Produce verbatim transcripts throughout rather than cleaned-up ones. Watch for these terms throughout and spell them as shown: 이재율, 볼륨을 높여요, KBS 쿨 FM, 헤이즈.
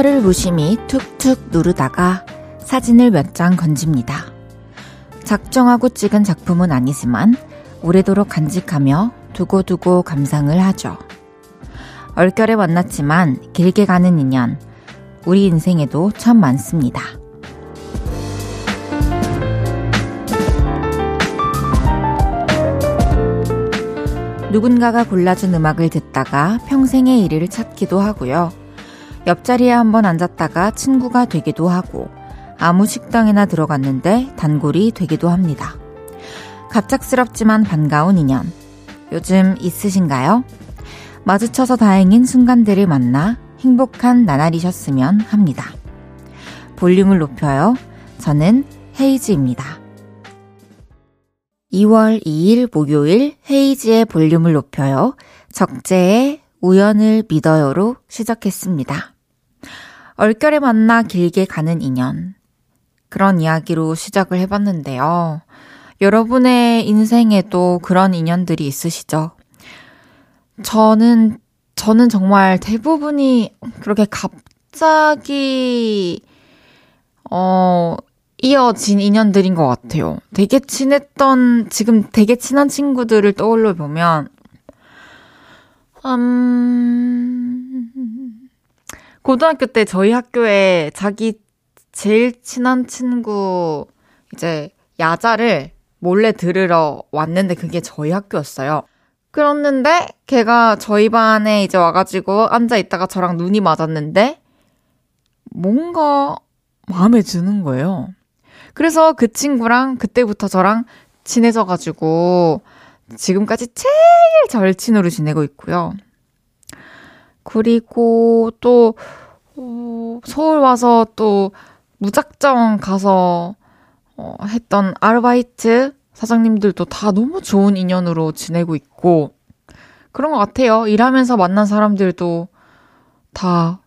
컴퓨터를 무심히 툭툭 누르다가 사진을 몇 장 건집니다. 작정하고 찍은 작품은 아니지만 오래도록 간직하며 두고두고 감상을 하죠. 얼결에 만났지만 길게 가는 인연, 우리 인생에도 참 많습니다. 누군가가 골라준 음악을 듣다가 평생의 일을 찾기도 하고요. 옆자리에 한번 앉았다가 친구가 되기도 하고, 아무 식당이나 들어갔는데 단골이 되기도 합니다. 갑작스럽지만 반가운 인연, 요즘 있으신가요? 마주쳐서 다행인 순간들을 만나 행복한 나날이셨으면 합니다. 볼륨을 높여요. 저는 헤이즈입니다. 이월 이일 목요일 헤이즈의 볼륨을 높여요. 적재의 우연을 믿어요로 시작했습니다. 얼결에 만나 길게 가는 인연, 그런 이야기로 시작을 해봤는데요. 여러분의 인생에도 그런 인연들이 있으시죠? 저는 저는 정말 대부분이 그렇게 갑자기 어, 이어진 인연들인 것 같아요. 되게 친했던, 지금 되게 친한 친구들을 떠올려 보면 음, 고등학교 때 저희 학교에 자기 제일 친한 친구 이제 야자를 몰래 들으러 왔는데 그게 저희 학교였어요. 그랬는데 걔가 저희 반에 이제 와가지고 앉아있다가 저랑 눈이 맞았는데 뭔가 마음에 드는 거예요. 그래서 그 친구랑 그때부터 저랑 친해져가지고 지금까지 제일 절친으로 지내고 있고요. 그리고 또 어, 서울 와서 또 무작정 가서 어, 했던 아르바이트 사장님들도 다 너무 좋은 인연으로 지내고 있고, 그런 것 같아요. 일하면서 만난 사람들도 다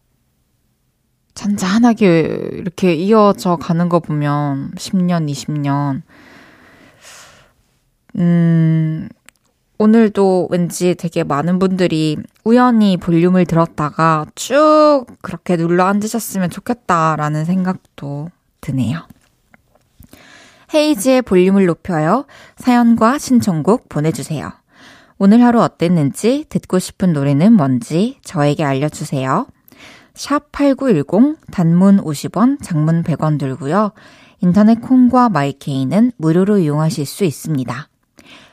잔잔하게 이렇게 이어져 가는 거 보면 십 년, 이십 년. 음, 오늘도 왠지 되게 많은 분들이 우연히 볼륨을 들었다가 쭉 그렇게 눌러 앉으셨으면 좋겠다라는 생각도 드네요. 헤이지의 볼륨을 높여요. 사연과 신청곡 보내주세요. 오늘 하루 어땠는지, 듣고 싶은 노래는 뭔지 저에게 알려주세요. 샵 팔구일공, 단문 오십 원, 장문 백 원 들고요. 인터넷 콩과 마이케이는 무료로 이용하실 수 있습니다.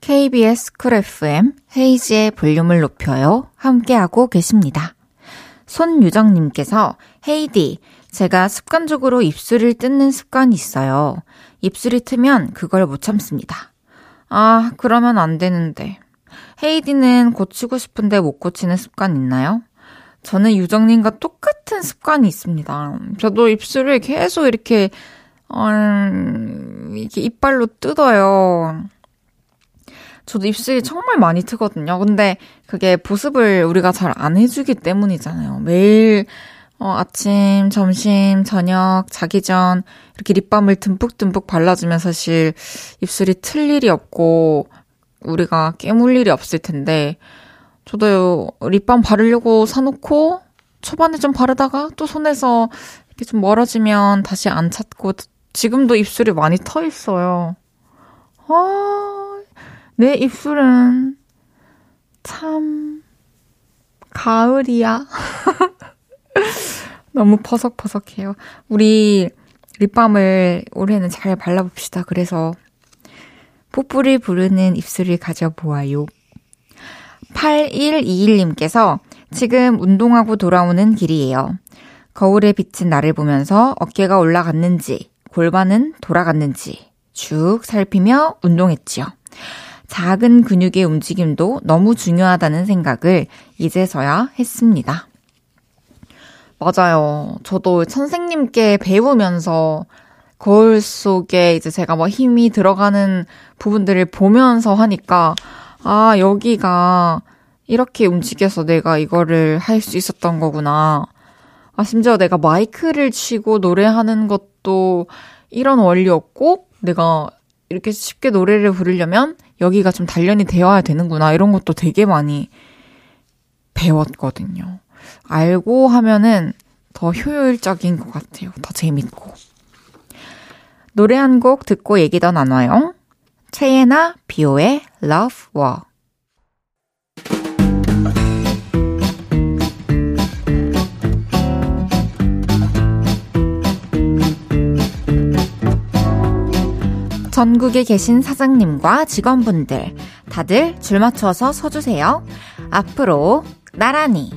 케이비에스 쿨 에프엠 헤이즈의 볼륨을 높여요. 함께하고 계십니다. 손유정님께서 헤이디, 제가 습관적으로 입술을 뜯는 습관이 있어요. 입술이 트면 그걸 못 참습니다. 아, 그러면 안 되는데. 헤이디는 고치고 싶은데 못 고치는 습관 있나요? 저는 유정님과 똑같은 습관이 있습니다. 저도 입술을 계속 이렇게, 음, 이렇게 이빨로 뜯어요. 저도 입술이 정말 많이 트거든요. 근데 그게 보습을 우리가 잘 안 해주기 때문이잖아요. 매일 어, 아침, 점심, 저녁, 자기 전 이렇게 립밤을 듬뿍듬뿍 발라주면 사실 입술이 틀 일이 없고 우리가 깨물 일이 없을 텐데, 저도 립밤 바르려고 사놓고 초반에 좀 바르다가 또 손에서 이렇게 좀 멀어지면 다시 안 찾고, 지금도 입술이 많이 터 있어요. 아... 내 입술은 참 가을이야. 너무 퍼석퍼석해요. 우리 립밤을 올해는 잘 발라봅시다. 그래서 뽀뽀를 부르는 입술을 가져보아요. 팔일이일님께서 지금 운동하고 돌아오는 길이에요. 거울에 비친 나를 보면서 어깨가 올라갔는지 골반은 돌아갔는지 쭉 살피며 운동했지요. 작은 근육의 움직임도 너무 중요하다는 생각을 이제서야 했습니다. 맞아요. 저도 선생님께 배우면서 거울 속에 이제 제가 뭐 힘이 들어가는 부분들을 보면서 하니까, 아, 여기가 이렇게 움직여서 내가 이거를 할 수 있었던 거구나. 아, 심지어 내가 마이크를 치고 노래하는 것도 이런 원리였고, 내가 이렇게 쉽게 노래를 부르려면 여기가 좀 단련이 되어야 되는구나. 이런 것도 되게 많이 배웠거든요. 알고 하면은 더 효율적인 것 같아요. 더 재밌고. 노래 한 곡 듣고 얘기 더 나눠요. 채예나 비오의 Love War. 전국에 계신 사장님과 직원분들 다들 줄 맞춰서 서주세요. 앞으로 나란히.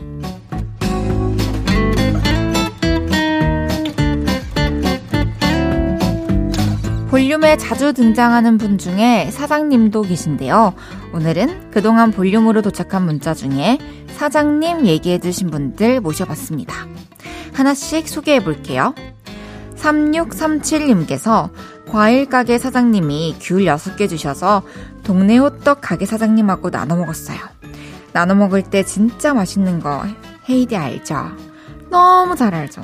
볼륨에 자주 등장하는 분 중에 사장님도 계신데요. 오늘은 그동안 볼륨으로 도착한 문자 중에 사장님 얘기해주신 분들 모셔봤습니다. 하나씩 소개해볼게요. 삼육삼칠님께서 과일 가게 사장님이 귤 여섯 개 주셔서 동네 호떡 가게 사장님하고 나눠 먹었어요. 나눠 먹을 때 진짜 맛있는 거 헤이디 알죠? 너무 잘 알죠.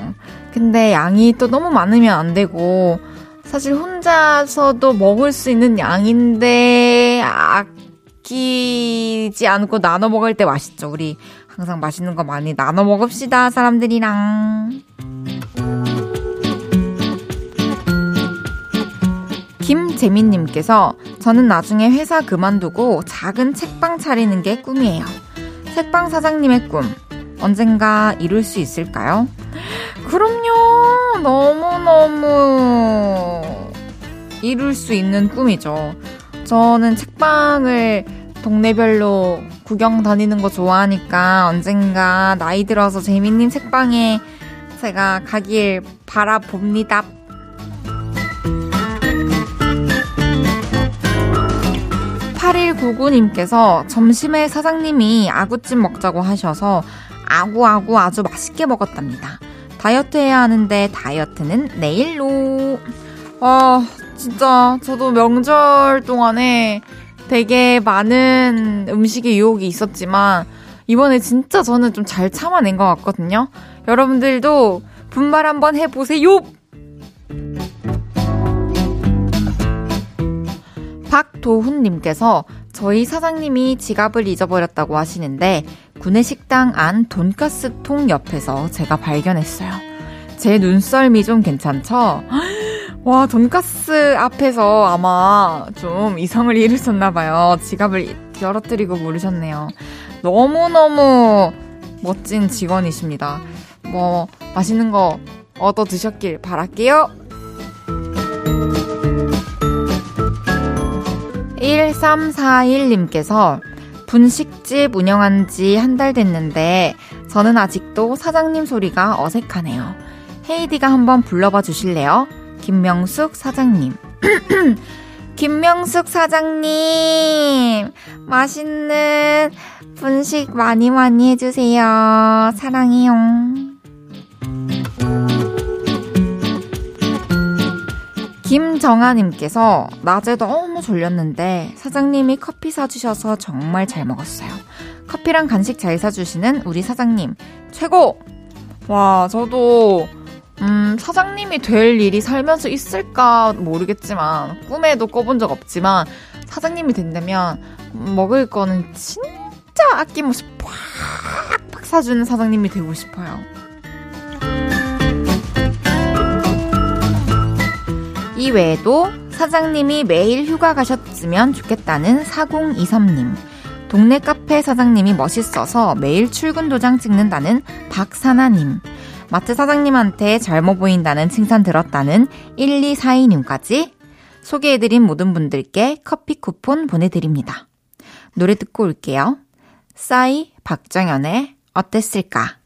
근데 양이 또 너무 많으면 안 되고 사실 혼자서도 먹을 수 있는 양인데 아끼지 않고 나눠 먹을 때 맛있죠. 우리 항상 맛있는 거 많이 나눠 먹읍시다, 사람들이랑. 김재민님께서 저는 나중에 회사 그만두고 작은 책방 차리는 게 꿈이에요. 책방 사장님의 꿈 언젠가 이룰 수 있을까요? 그럼요. 너무너무 이룰 수 있는 꿈이죠. 저는 책방을 동네별로 구경 다니는 거 좋아하니까 언젠가 나이 들어서 재민님 책방에 제가 가길 바라봅니다. 팔일구구님께서 점심에 사장님이 아구찜 먹자고 하셔서 아구아구 아주 맛있게 먹었답니다. 다이어트 해야 하는데 다이어트는 내일로. 아, 진짜 저도 명절 동안에 되게 많은 음식의 유혹이 있었지만 이번에 진짜 저는 좀 잘 참아낸 것 같거든요. 여러분들도 분발 한번 해보세요. 박도훈님께서 저희 사장님이 지갑을 잊어버렸다고 하시는데 구내식당 안 돈가스 통 옆에서 제가 발견했어요. 제 눈썰미 좀 괜찮죠? 와, 돈가스 앞에서 아마 좀 이성을 잃으셨나 봐요. 지갑을 열어뜨리고 모르셨네요. 너무너무 멋진 직원이십니다. 뭐 맛있는 거 얻어 드셨길 바랄게요. 일삼사일님께서 분식집 운영한 지 한 달 됐는데 저는 아직도 사장님 소리가 어색하네요. 헤이디가 한번 불러봐 주실래요? 김명숙 사장님. 김명숙 사장님, 맛있는 분식 많이 많이 해주세요. 사랑해요. 김정아님께서 낮에 너무 졸렸는데 사장님이 커피 사주셔서 정말 잘 먹었어요. 커피랑 간식 잘 사주시는 우리 사장님 최고! 와, 저도 음, 사장님이 될 일이 살면서 있을까 모르겠지만 꿈에도 꿔본 적 없지만 사장님이 된다면 먹을 거는 진짜 아낌없이 팍팍 사주는 사장님이 되고 싶어요. 이 외에도 사장님이 매일 휴가 가셨으면 좋겠다는 사공이삼님, 동네 카페 사장님이 멋있어서 매일 출근 도장 찍는다는 박사나님, 마트 사장님한테 젊어 보인다는 칭찬 들었다는 일이사이님까지 소개해드린 모든 분들께 커피 쿠폰 보내드립니다. 노래 듣고 올게요. 싸이 박정현의 어땠을까?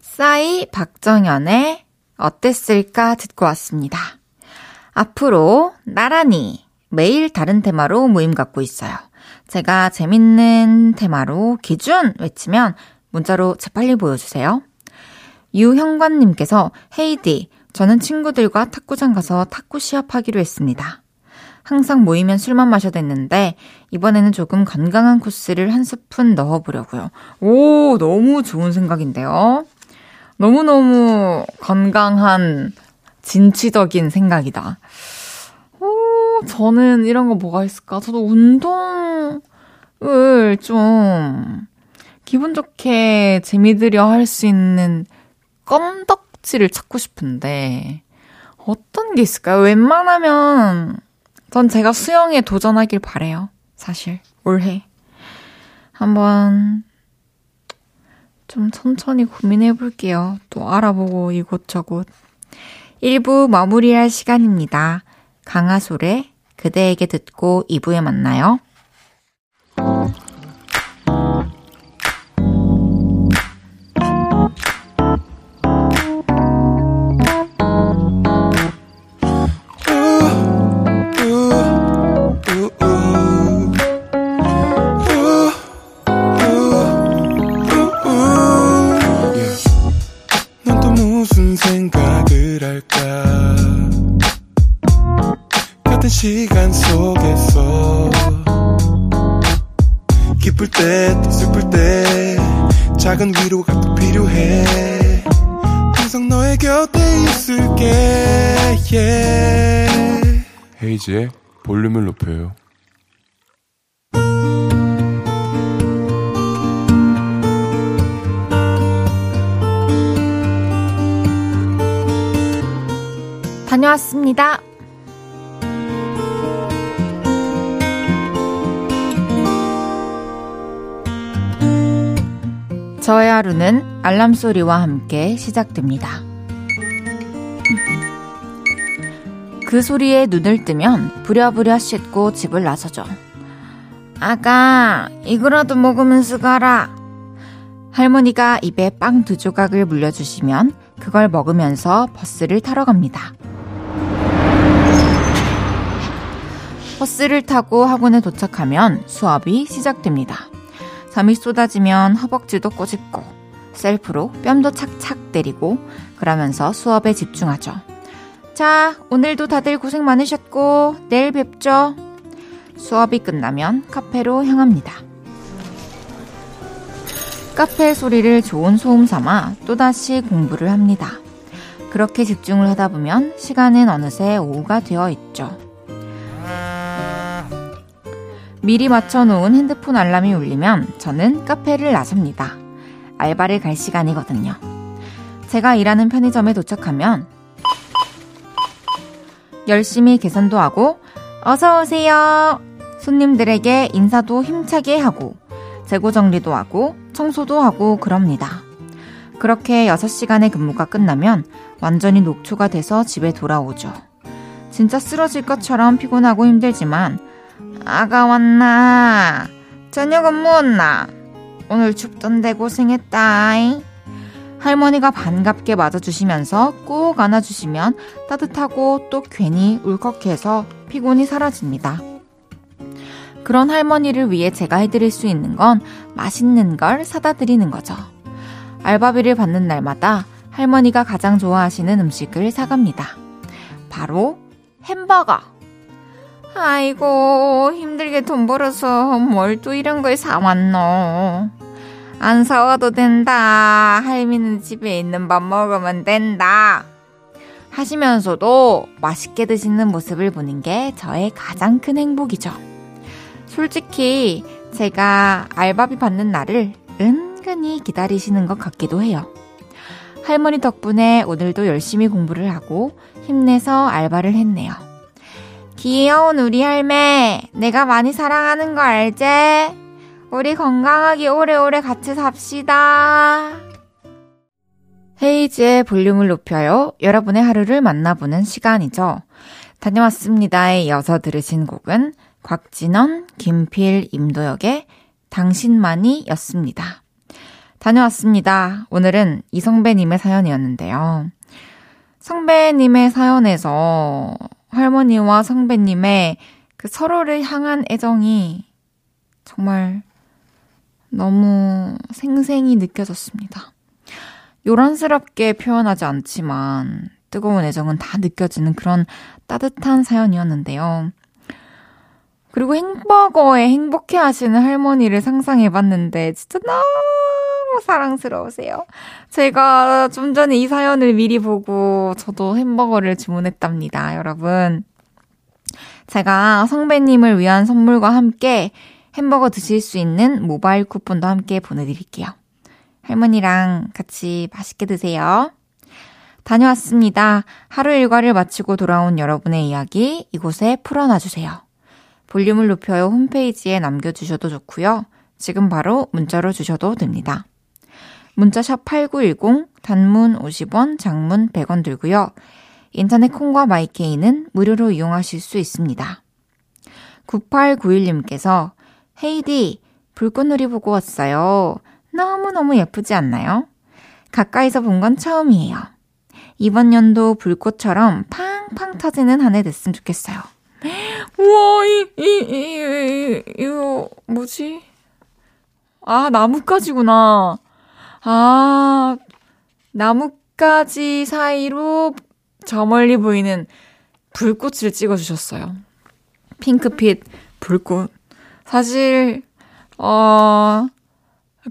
싸이 박정현의 어땠을까 듣고 왔습니다. 앞으로 나란히 매일 다른 테마로 모임 갖고 있어요. 제가 재밌는 테마로 기준 외치면 문자로 재빨리 보여주세요. 유형관님께서 헤이디, 저는 친구들과 탁구장 가서 탁구 시합하기로 했습니다. 항상 모이면 술만 마셔도 했는데 이번에는 조금 건강한 코스를 한 스푼 넣어보려고요. 오, 너무 좋은 생각인데요. 너무너무 건강한 진취적인 생각이다. 오, 저는 이런 거 뭐가 있을까? 저도 운동을 좀 기분 좋게 재미들여 할 수 있는 껌덕지를 찾고 싶은데 어떤 게 있을까요? 웬만하면 전 제가 수영에 도전하길 바래요. 사실 올해 한번 좀 천천히 고민해볼게요. 또 알아보고 이곳저곳. 일 부 마무리할 시간입니다. 강하솔의 그대에게 듣고 이 부에 만나요. 헤이즈의 볼륨을 높여요. 다녀왔습니다. 저의 하루는 알람 소리와 함께 시작됩니다. 그 소리에 눈을 뜨면 부랴부랴 씻고 집을 나서죠. 아가, 이거라도 먹으면서 가라. 할머니가 입에 빵 두 조각을 물려주시면 그걸 먹으면서 버스를 타러 갑니다. 버스를 타고 학원에 도착하면 수업이 시작됩니다. 잠이 쏟아지면 허벅지도 꼬집고 셀프로 뺨도 착착 때리고 그러면서 수업에 집중하죠. 자, 오늘도 다들 고생 많으셨고 내일 뵙죠. 수업이 끝나면 카페로 향합니다. 카페 소리를 좋은 소음 삼아 또다시 공부를 합니다. 그렇게 집중을 하다 보면 시간은 어느새 오후가 되어 있죠. 미리 맞춰놓은 핸드폰 알람이 울리면 저는 카페를 나섭니다. 알바를 갈 시간이거든요. 제가 일하는 편의점에 도착하면 열심히 계산도 하고 어서오세요. 손님들에게 인사도 힘차게 하고 재고 정리도 하고 청소도 하고 그럽니다. 그렇게 여섯 시간의 근무가 끝나면 완전히 녹초가 돼서 집에 돌아오죠. 진짜 쓰러질 것처럼 피곤하고 힘들지만 아가 왔나? 저녁은 뭐였나? 오늘 춥던데 고생했다잉. 할머니가 반갑게 맞아주시면서 꼭 안아주시면 따뜻하고 또 괜히 울컥해서 피곤이 사라집니다. 그런 할머니를 위해 제가 해드릴 수 있는 건 맛있는 걸 사다 드리는 거죠. 알바비를 받는 날마다 할머니가 가장 좋아하시는 음식을 사갑니다. 바로 햄버거! 아이고, 힘들게 돈 벌어서 뭘 또 이런 걸 사왔노. 안 사와도 된다. 할미는 집에 있는 밥 먹으면 된다. 하시면서도 맛있게 드시는 모습을 보는 게 저의 가장 큰 행복이죠. 솔직히 제가 알바비 받는 날을 은근히 기다리시는 것 같기도 해요. 할머니 덕분에 오늘도 열심히 공부를 하고 힘내서 알바를 했네요. 귀여운 우리 할매, 내가 많이 사랑하는 거 알제? 우리 건강하게 오래오래 같이 삽시다. 헤이즈의 볼륨을 높여요. 여러분의 하루를 만나보는 시간이죠. 다녀왔습니다에 이어서 들으신 곡은 곽진원, 김필, 임도혁의 당신만이였습니다. 다녀왔습니다. 오늘은 이성배님의 사연이었는데요. 성배님의 사연에서 할머니와 성배님의 그 서로를 향한 애정이 정말 너무 생생히 느껴졌습니다. 요란스럽게 표현하지 않지만 뜨거운 애정은 다 느껴지는 그런 따뜻한 사연이었는데요. 그리고 햄버거에 행복해하시는 할머니를 상상해봤는데 진짜 너무 사랑스러우세요. 제가 좀 전에 이 사연을 미리 보고 저도 햄버거를 주문했답니다. 여러분, 제가 성배님을 위한 선물과 함께 햄버거 드실 수 있는 모바일 쿠폰도 함께 보내드릴게요. 할머니랑 같이 맛있게 드세요. 다녀왔습니다. 하루 일과를 마치고 돌아온 여러분의 이야기 이곳에 풀어놔주세요. 볼륨을 높여요 홈페이지에 남겨주셔도 좋고요. 지금 바로 문자로 주셔도 됩니다. 문자샵 팔구일공, 단문 오십 원, 장문 백 원 들고요. 인터넷 콩과 마이케이는 무료로 이용하실 수 있습니다. 구팔구일님께서 헤이디, 불꽃놀이 보고 왔어요. 너무너무 예쁘지 않나요? 가까이서 본 건 처음이에요. 이번 연도 불꽃처럼 팡팡 터지는 한 해 됐으면 좋겠어요. 우와, 이, 이, 이, 이, 이거, 뭐지? 아, 나뭇가지구나. 아, 나뭇가지 사이로 저 멀리 보이는 불꽃을 찍어주셨어요. 핑크빛 불꽃. 사실, 어,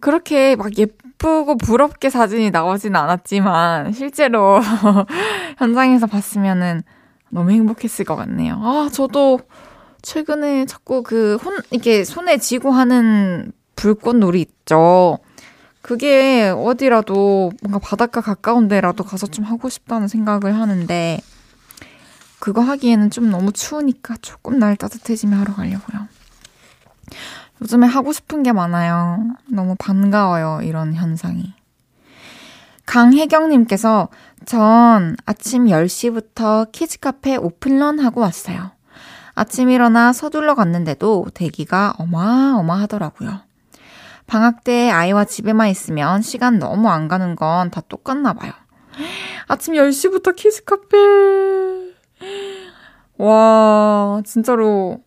그렇게 막 예쁘고 부럽게 사진이 나오진 않았지만, 실제로 현장에서 봤으면은 너무 행복했을 것 같네요. 아, 저도 최근에 자꾸 그, 혼, 이렇게 손에 쥐고 하는 불꽃놀이 있죠. 그게 어디라도 뭔가 바닷가 가까운 데라도 가서 좀 하고 싶다는 생각을 하는데, 그거 하기에는 좀 너무 추우니까 조금 날 따뜻해지면 하러 가려고요. 요즘에 하고 싶은 게 많아요. 너무 반가워요, 이런 현상이. 강혜경님께서 전 아침 열 시부터 키즈카페 오픈런 하고 왔어요. 아침 일어나 서둘러 갔는데도 대기가 어마어마하더라고요. 방학 때 아이와 집에만 있으면 시간 너무 안 가는 건 다 똑같나 봐요. 아침 열 시부터 키즈카페. 와, 진짜로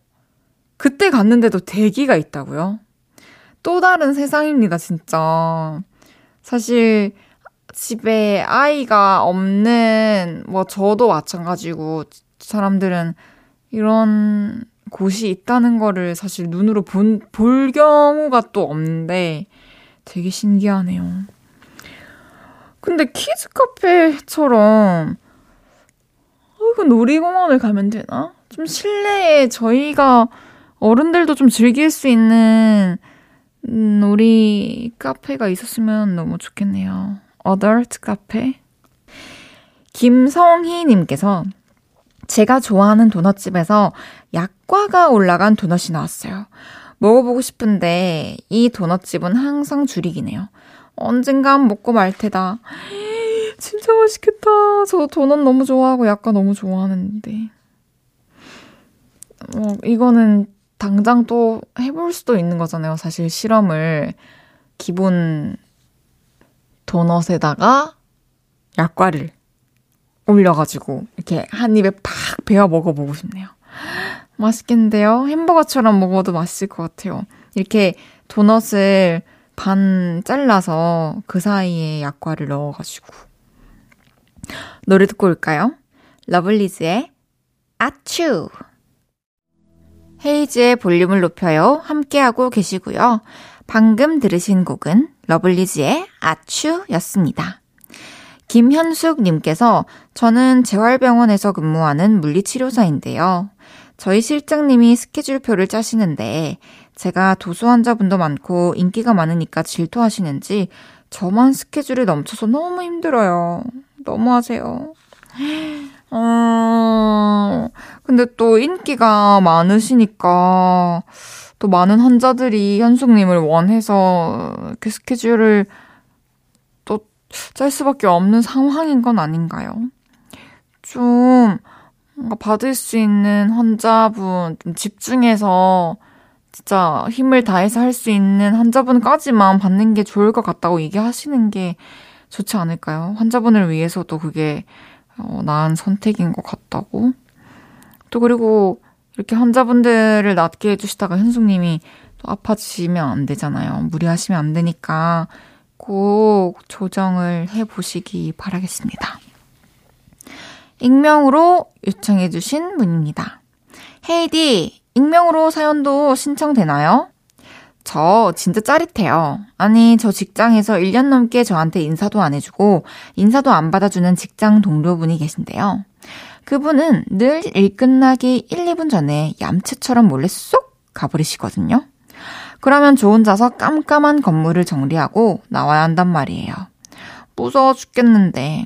그때 갔는데도 대기가 있다고요? 또 다른 세상입니다, 진짜. 사실 집에 아이가 없는, 뭐 저도 마찬가지고 사람들은 이런 곳이 있다는 거를 사실 눈으로 본, 볼 경우가 또 없는데 되게 신기하네요. 근데 키즈카페처럼 어, 이거 놀이공원을 가면 되나? 좀 실내에 저희가 어른들도 좀 즐길 수 있는 놀이 카페가 있었으면 너무 좋겠네요. 어덜트 카페. 김성희님께서 제가 좋아하는 도넛집에서 약과가 올라간 도넛이 나왔어요. 먹어보고 싶은데 이 도넛집은 항상 줄이기네요. 언젠간 먹고 말 테다. 진짜 맛있겠다. 저 도넛 너무 좋아하고 약과 너무 좋아하는데. 어, 이거는 당장 또 해볼 수도 있는 거잖아요. 사실 실험을. 기본 도넛에다가 약과를 올려가지고 이렇게 한 입에 팍 베어 먹어보고 싶네요. 맛있겠는데요? 햄버거처럼 먹어도 맛있을 것 같아요. 이렇게 도넛을 반 잘라서 그 사이에 약과를 넣어가지고. 노래 듣고 올까요? 러블리즈의 아츄. 헤이즈의 볼륨을 높여요 함께하고 계시고요. 방금 들으신 곡은 러블리즈의 아츄였습니다. 김현숙님께서 저는 재활병원에서 근무하는 물리치료사인데요. 저희 실장님이 스케줄표를 짜시는데 제가 도수 환자분도 많고 인기가 많으니까 질투하시는지 저만 스케줄이 넘쳐서 너무 힘들어요. 너무하세요. 어, 근데 또 인기가 많으시니까 또 많은 환자들이 현숙님을 원해서 그 스케줄을 또 짤 수밖에 없는 상황인 건 아닌가요? 좀 뭔가 받을 수 있는 환자분 좀 집중해서 진짜 힘을 다해서 할 수 있는 환자분까지만 받는 게 좋을 것 같다고 얘기하시는 게 좋지 않을까요? 환자분을 위해서도 그게 어, 나은 선택인 것 같다고. 또 그리고 이렇게 환자분들을 낫게 해주시다가 현숙님이 또 아파지시면 안 되잖아요. 무리하시면 안 되니까 꼭 조정을 해보시기 바라겠습니다. 익명으로 요청해주신 분입니다. 헤이디, 익명으로 사연도 신청되나요? 저 진짜 짜릿해요. 아니, 저 직장에서 일 년 넘게 저한테 인사도 안 해주고 인사도 안 받아주는 직장 동료분이 계신데요. 그분은 늘 일 끝나기 일, 이 분 전에 얌체처럼 몰래 쏙 가버리시거든요. 그러면 저 혼자서 깜깜한 건물을 정리하고 나와야 한단 말이에요. 무서워 죽겠는데.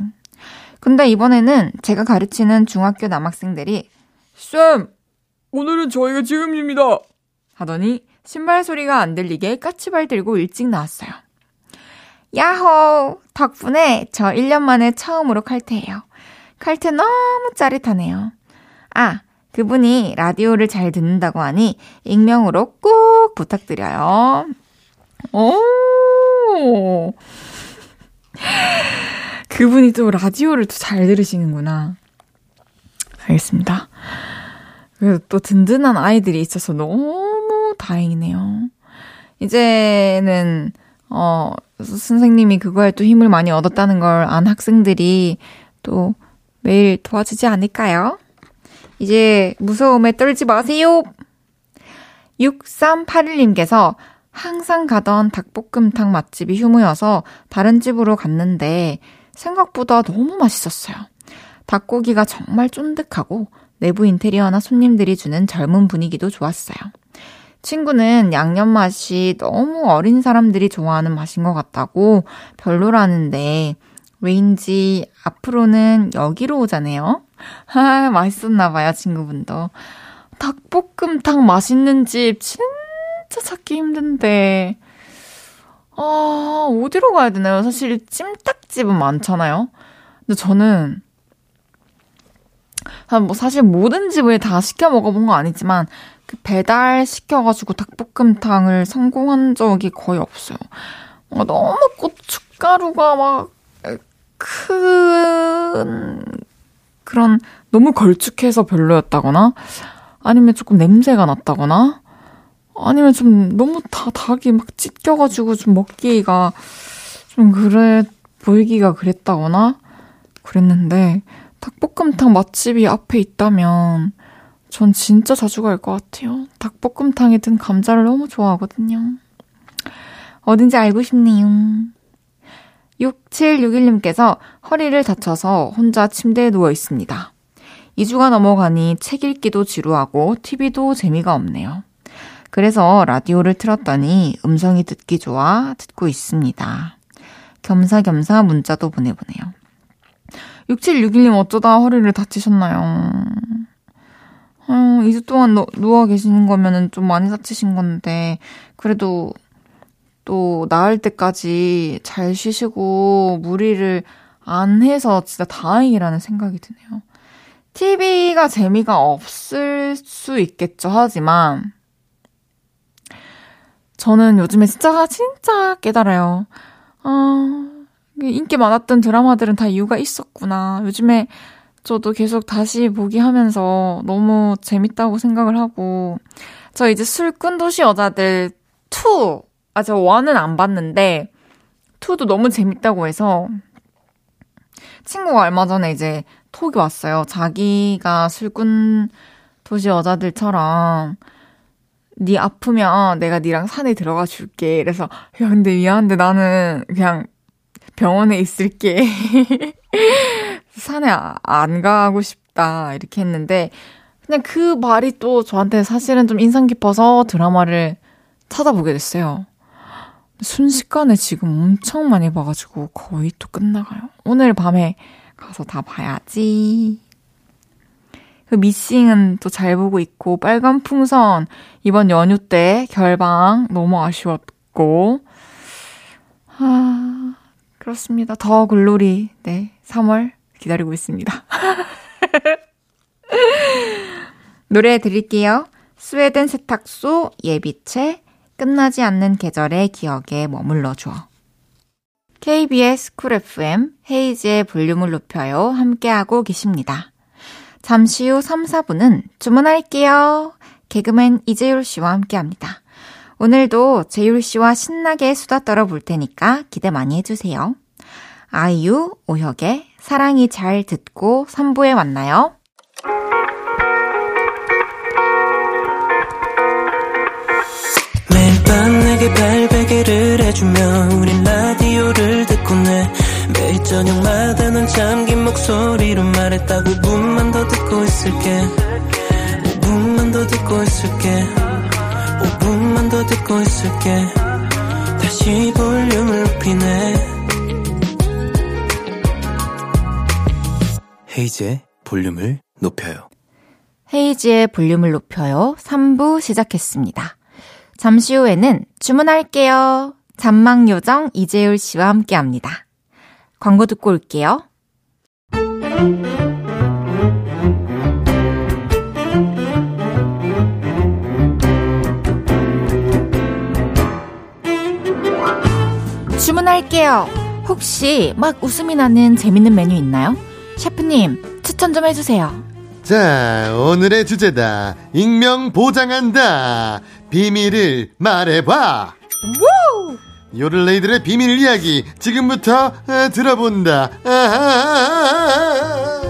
근데 이번에는 제가 가르치는 중학교 남학생들이 쌤! 오늘은 저희가 지금입니다! 하더니 신발 소리가 안 들리게 까치발 들고 일찍 나왔어요. 야호! 덕분에 저 일 년 만에 처음으로 칼퇴해요. 칼퇴 너무 짜릿하네요. 아, 그분이 라디오를 잘 듣는다고 하니 익명으로 꼭 부탁드려요. 오! 그분이 또 라디오를 또 잘 들으시는구나. 알겠습니다. 그래서 또 든든한 아이들이 있어서 너무 다행이네요. 이제는 어, 선생님이 그거에 또 힘을 많이 얻었다는 걸 안 학생들이 또 매일 도와주지 않을까요? 이제 무서움에 떨지 마세요. 육삼팔일 님께서 항상 가던 닭볶음탕 맛집이 휴무여서 다른 집으로 갔는데 생각보다 너무 맛있었어요. 닭고기가 정말 쫀득하고 내부 인테리어나 손님들이 주는 젊은 분위기도 좋았어요. 친구는 양념 맛이 너무 어린 사람들이 좋아하는 맛인 것 같다고 별로라는데 왠지 앞으로는 여기로 오자네요. 아, 맛있었나봐요, 친구분도. 닭볶음탕 맛있는 집 진짜 찾기 힘든데 아, 어디로 가야 되나요? 사실 찜닭집은 많잖아요. 근데 저는 사실 모든 집을 다 시켜 먹어본 건 아니지만 그 배달 시켜가지고 닭볶음탕을 성공한 적이 거의 없어요. 어, 너무 고춧가루가 막 큰 그런 너무 걸쭉해서 별로였다거나 아니면 조금 냄새가 났다거나 아니면 좀 너무 다 닭이 막 찢겨가지고 좀 먹기가 좀 그래 보이기가 그랬다거나 그랬는데 닭볶음탕 맛집이 앞에 있다면 전 진짜 자주 갈 것 같아요. 닭볶음탕에 든 감자를 너무 좋아하거든요. 어딘지 알고 싶네요. 육칠육일 님께서 허리를 다쳐서 혼자 침대에 누워 있습니다. 이 주가 넘어가니 책 읽기도 지루하고 티비도 재미가 없네요. 그래서 라디오를 틀었더니 음성이 듣기 좋아 듣고 있습니다. 겸사겸사 문자도 보내보네요. 육칠육일 님 어쩌다 허리를 다치셨나요? 어, 이 주 동안 누, 누워 계시는 거면 좀 많이 다치신 건데 그래도 또 나을 때까지 잘 쉬시고 무리를 안 해서 진짜 다행이라는 생각이 드네요. 티비가 재미가 없을 수 있겠죠. 하지만 저는 요즘에 진짜 진짜 깨달아요. 아, 인기 많았던 드라마들은 다 이유가 있었구나. 요즘에 저도 계속 다시 보기 하면서 너무 재밌다고 생각을 하고 저 이제 술꾼 도시 여자들 투! 아, 저 일은 안 봤는데 이도 너무 재밌다고 해서 친구가 얼마 전에 이제 톡이 왔어요. 자기가 술꾼 도시 여자들처럼 네 아프면 내가 니랑 산에 들어가 줄게. 그래서 야, 근데 미안한데 나는 그냥 병원에 있을게. 산에 안 가고 싶다. 이렇게 했는데 그냥 그 말이 또 저한테 사실은 좀 인상 깊어서 드라마를 찾아보게 됐어요. 순식간에 지금 엄청 많이 봐가지고 거의 또 끝나가요. 오늘 밤에 가서 다 봐야지. 그 미싱은 또 잘 보고 있고 빨간 풍선 이번 연휴 때 결방 너무 아쉬웠고 아, 그렇습니다. 더 글로리 네 삼월 기다리고 있습니다. 노래 드릴게요. 스웨덴 세탁소 예비채 끝나지 않는 계절의 기억에 머물러줘. 케이비에스 쿨 에프엠 헤이즈의 볼륨을 높여요. 함께하고 계십니다. 잠시 후 삼, 사 분은 주문할게요. 개그맨 이재율 씨와 함께합니다. 오늘도 재율 씨와 신나게 수다 떨어볼 테니까 기대 많이 해주세요. 아이유, 오혁의 사랑이 잘 듣고 삼 부에 만나요. 매일 밤 내게 발베개를 해주며 우린 라디오를 듣고 내 매일 저녁마다 넌 잠긴 목소리로 말했다. 오 분만 더 듣고 있을게. 오 분만 더 듣고 있을게. 오 분만 더 듣고 있을게. 다시 볼륨을 높이네. 헤이즈의 볼륨을 높여요. 헤이즈의 볼륨을 높여요. 삼 부 시작했습니다. 잠시 후에는 주문할게요. 잔망요정 이재율 씨와 함께합니다. 광고 듣고 올게요. 주문할게요. 혹시 막 웃음이 나는 재밌는 메뉴 있나요? 셰프님, 추천 좀 해주세요. 자, 오늘의 주제다. 익명 보장한다. 비밀을 말해봐. 우! 요를레이들의 비밀 이야기 지금부터 들어본다. 아하하하하.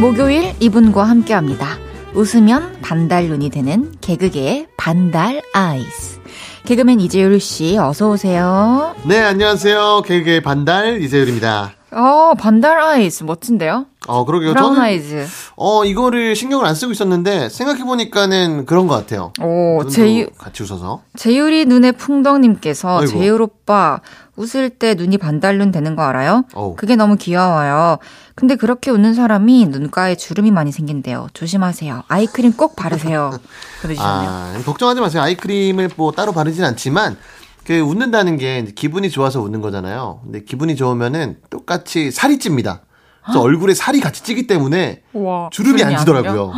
목요일 이분과 함께합니다. 웃으면 반달눈이 되는 개그계의 반달 아이스. 개그맨 이재율 씨, 어서 오세요. 네, 안녕하세요. 개그의 반달 이재율입니다. 어, 반달 아이즈 멋진데요? 어, 그러게요. 브라운 저는 아이즈. 어, 이거를 신경을 안 쓰고 있었는데 생각해 보니까는 그런 것 같아요. 오, 제유 같이 웃어서. 재율이 눈에 풍덩님께서 재율 오빠 웃을 때 눈이 반달눈 되는 거 알아요? 오. 그게 너무 귀여워요. 근데 그렇게 웃는 사람이 눈가에 주름이 많이 생긴대요. 조심하세요. 아이크림 꼭 바르세요. 그러시네요. 아, 걱정하지 마세요. 아이크림을 뭐 따로 바르진 않지만 그 웃는다는 게 기분이 좋아서 웃는 거잖아요. 근데 기분이 좋으면은 똑같이 살이 찝니다. 그래서 헉? 얼굴에 살이 같이 찌기 때문에 우와, 주름이, 주름이 안 지더라고요.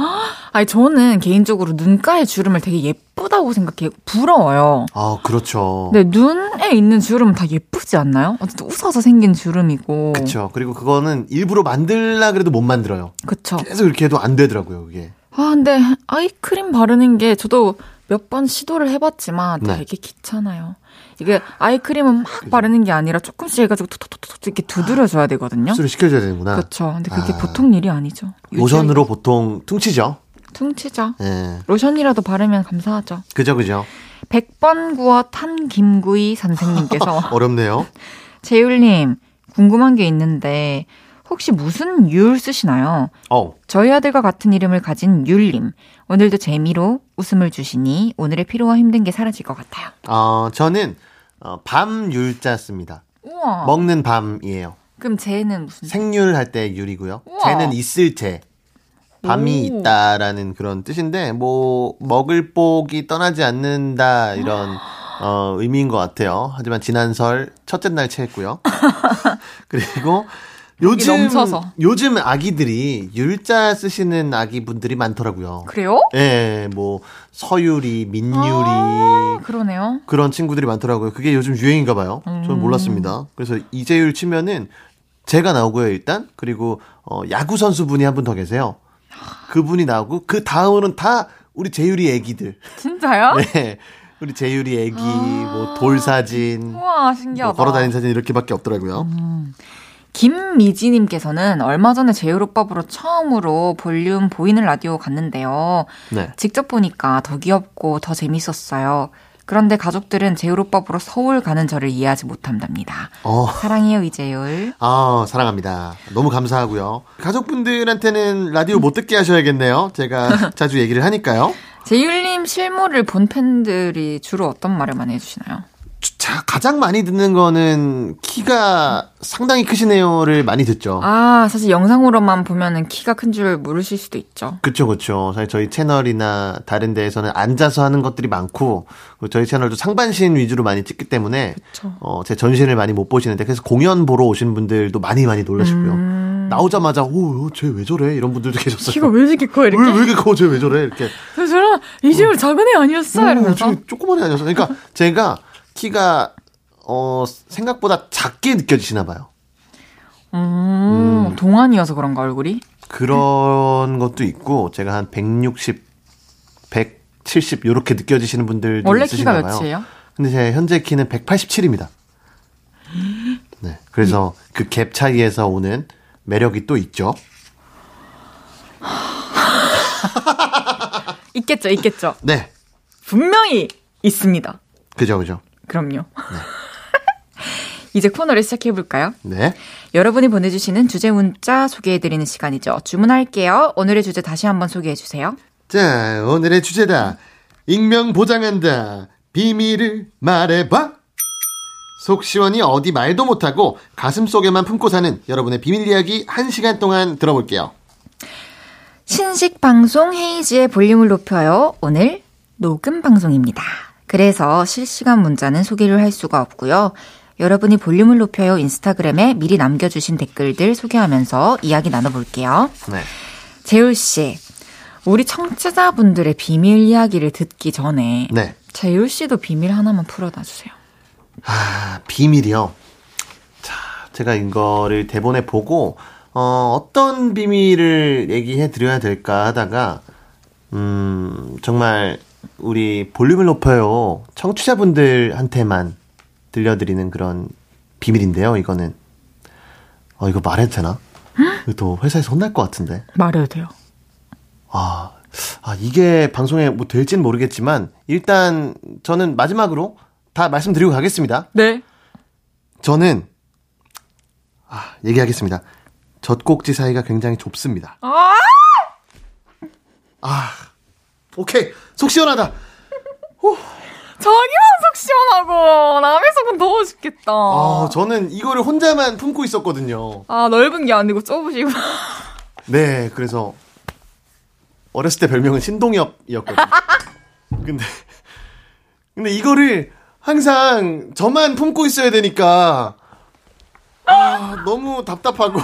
아니 저는 개인적으로 눈가에 주름을 되게 예쁘다고 생각해요. 부러워요. 아, 그렇죠. 근데 눈에 있는 주름은 다 예쁘지 않나요? 어쨌든 웃어서 생긴 주름이고. 그렇죠. 그리고 그거는 일부러 만들라 그래도 못 만들어요. 그렇죠. 계속 이렇게 해도 안 되더라고요, 그게. 아, 근데 아이크림 바르는 게 저도 몇 번 시도를 해봤지만 네. 되게 귀찮아요. 이게 아이크림은 막 그죠. 바르는 게 아니라 조금씩 해가지고 톡톡톡톡 이렇게 두드려줘야 되거든요. 흡수를 시켜줘야 되는구나. 그렇죠. 근데 그게 아... 보통 일이 아니죠. 로션으로 유지하기... 보통 퉁치죠. 퉁치죠. 예. 로션이라도 바르면 감사하죠. 그죠, 그죠. 백 번 구워 탄 김구이 선생님께서 어렵네요. 재율님, 궁금한 게 있는데 혹시 무슨 율 쓰시나요? 어. 저희 아들과 같은 이름을 가진 율님. 오늘도 재미로 웃음을 주시니 오늘의 피로와 힘든 게 사라질 것 같아요. 어, 저는 어, 밤율자 씁니다. 우와. 먹는 밤이에요. 그럼 재는 무슨? 생률 할 때 율이고요. 우와. 재는 있을 재. 밤이 오. 있다라는 그런 뜻인데 뭐 먹을 복이 떠나지 않는다 이런 어, 의미인 것 같아요. 하지만 지난 설 첫째 날 채했고요. 그리고 요즘, 요즘 아기들이 율자 쓰시는 아기 분들이 많더라고요. 그래요? 예, 뭐, 서유리, 민유리. 아, 그러네요. 그런 친구들이 많더라고요. 그게 요즘 유행인가 봐요. 음. 저는 몰랐습니다. 그래서 이재율 치면은 제가 나오고요, 일단. 그리고, 어, 야구선수분이 한 분 더 계세요. 그분이 나오고, 그 다음은 다 우리 재율이 애기들. 진짜요? 네. 우리 재율이 애기, 아. 뭐, 돌사진. 우와, 신기하다. 뭐 걸어다니는 사진 이렇게밖에 없더라고요. 음. 김미지님께서는 얼마 전에 제휴로법으로 처음으로 볼륨 보이는 라디오 갔는데요. 네. 직접 보니까 더 귀엽고 더 재밌었어요. 그런데 가족들은 제휴로법으로 서울 가는 저를 이해하지 못한답니다. 어. 사랑해요, 이재율. 아, 사랑합니다. 너무 감사하고요. 가족분들한테는 라디오 못 듣게 하셔야겠네요. 제가 자주 얘기를 하니까요. 재율님 실물을 본 팬들이 주로 어떤 말을 많이 해주시나요? 자, 가장 많이 듣는 거는 키가 상당히 크시네요를 많이 듣죠. 아, 사실 영상으로만 보면은 키가 큰 줄 모르실 수도 있죠. 그쵸, 그쵸. 사실 저희 채널이나 다른 데에서는 앉아서 하는 것들이 많고, 저희 채널도 상반신 위주로 많이 찍기 때문에, 어, 제 전신을 많이 못 보시는데, 그래서 공연 보러 오신 분들도 많이 많이 놀라시고요. 음... 나오자마자, 오, 쟤 왜 저래? 이런 분들도 계셨어요. 키가 왜 이렇게 커? 이렇게? 왜, 왜 이렇게 커? 쟤 왜 저래? 이렇게. 그래서 저는 이재율 작은 애 아니었어? 음, 이러면서. 조그만 애 아니었어. 그러니까 제가 키가 어 생각보다 작게 느껴지시나 봐요. 음, 음. 동안이어서 그런가 얼굴이? 그런 음. 것도 있고 제가 한 백육십, 백칠십 요렇게 느껴지시는 분들도 원래 있으시나 봐요. 원래 키가 몇이에요? 근데 제 현재 키는 백팔십칠입니다. 네, 그래서 그 갭 차이에서 오는 매력이 또 있죠. 있겠죠, 있겠죠. 네, 분명히 있습니다. 그죠, 그죠. 그럼요. 네. 이제 코너를 시작해볼까요? 네. 여러분이 보내주시는 주제 문자 소개해드리는 시간이죠. 주문할게요. 오늘의 주제 다시 한번 소개해주세요. 자, 오늘의 주제다. 익명 보장한다. 비밀을 말해봐. 속 시원히 어디 말도 못하고 가슴 속에만 품고 사는 여러분의 비밀 이야기 한 시간 동안 들어볼게요. 신식 방송 헤이즈의 볼륨을 높여요. 오늘 녹음 방송입니다. 그래서 실시간 문자는 소개를 할 수가 없고요. 여러분이 볼륨을 높여요 인스타그램에 미리 남겨주신 댓글들 소개하면서 이야기 나눠볼게요. 네. 재율 씨, 우리 청취자분들의 비밀 이야기를 듣기 전에 네. 재율 씨도 비밀 하나만 풀어놔 주세요. 아, 비밀이요? 자, 제가 이거를 대본에 보고 어, 어떤 비밀을 얘기해 드려야 될까 하다가 음, 정말 우리 볼륨을 높여요 청취자분들한테만 들려드리는 그런 비밀인데요. 이거는 어 이거 말해도 되나? 또 회사에서 혼날 것 같은데. 말해도 돼요. 아, 아 이게 방송에 뭐 될진 모르겠지만 일단 저는 마지막으로 다 말씀드리고 가겠습니다. 네. 저는 아 얘기하겠습니다. 젖꼭지 사이가 굉장히 좁습니다. 아, 아 오케이 속 시원하다. 후. 전혀 속 시원하고 남의 속은 더워 죽겠다. 아, 저는 이거를 혼자만 품고 있었거든요. 아, 넓은 게 아니고 좁으시고. 네, 그래서 어렸을 때 별명은 신동엽이었거든요. 근데 근데 이거를 항상 저만 품고 있어야 되니까 아, 너무 답답하고.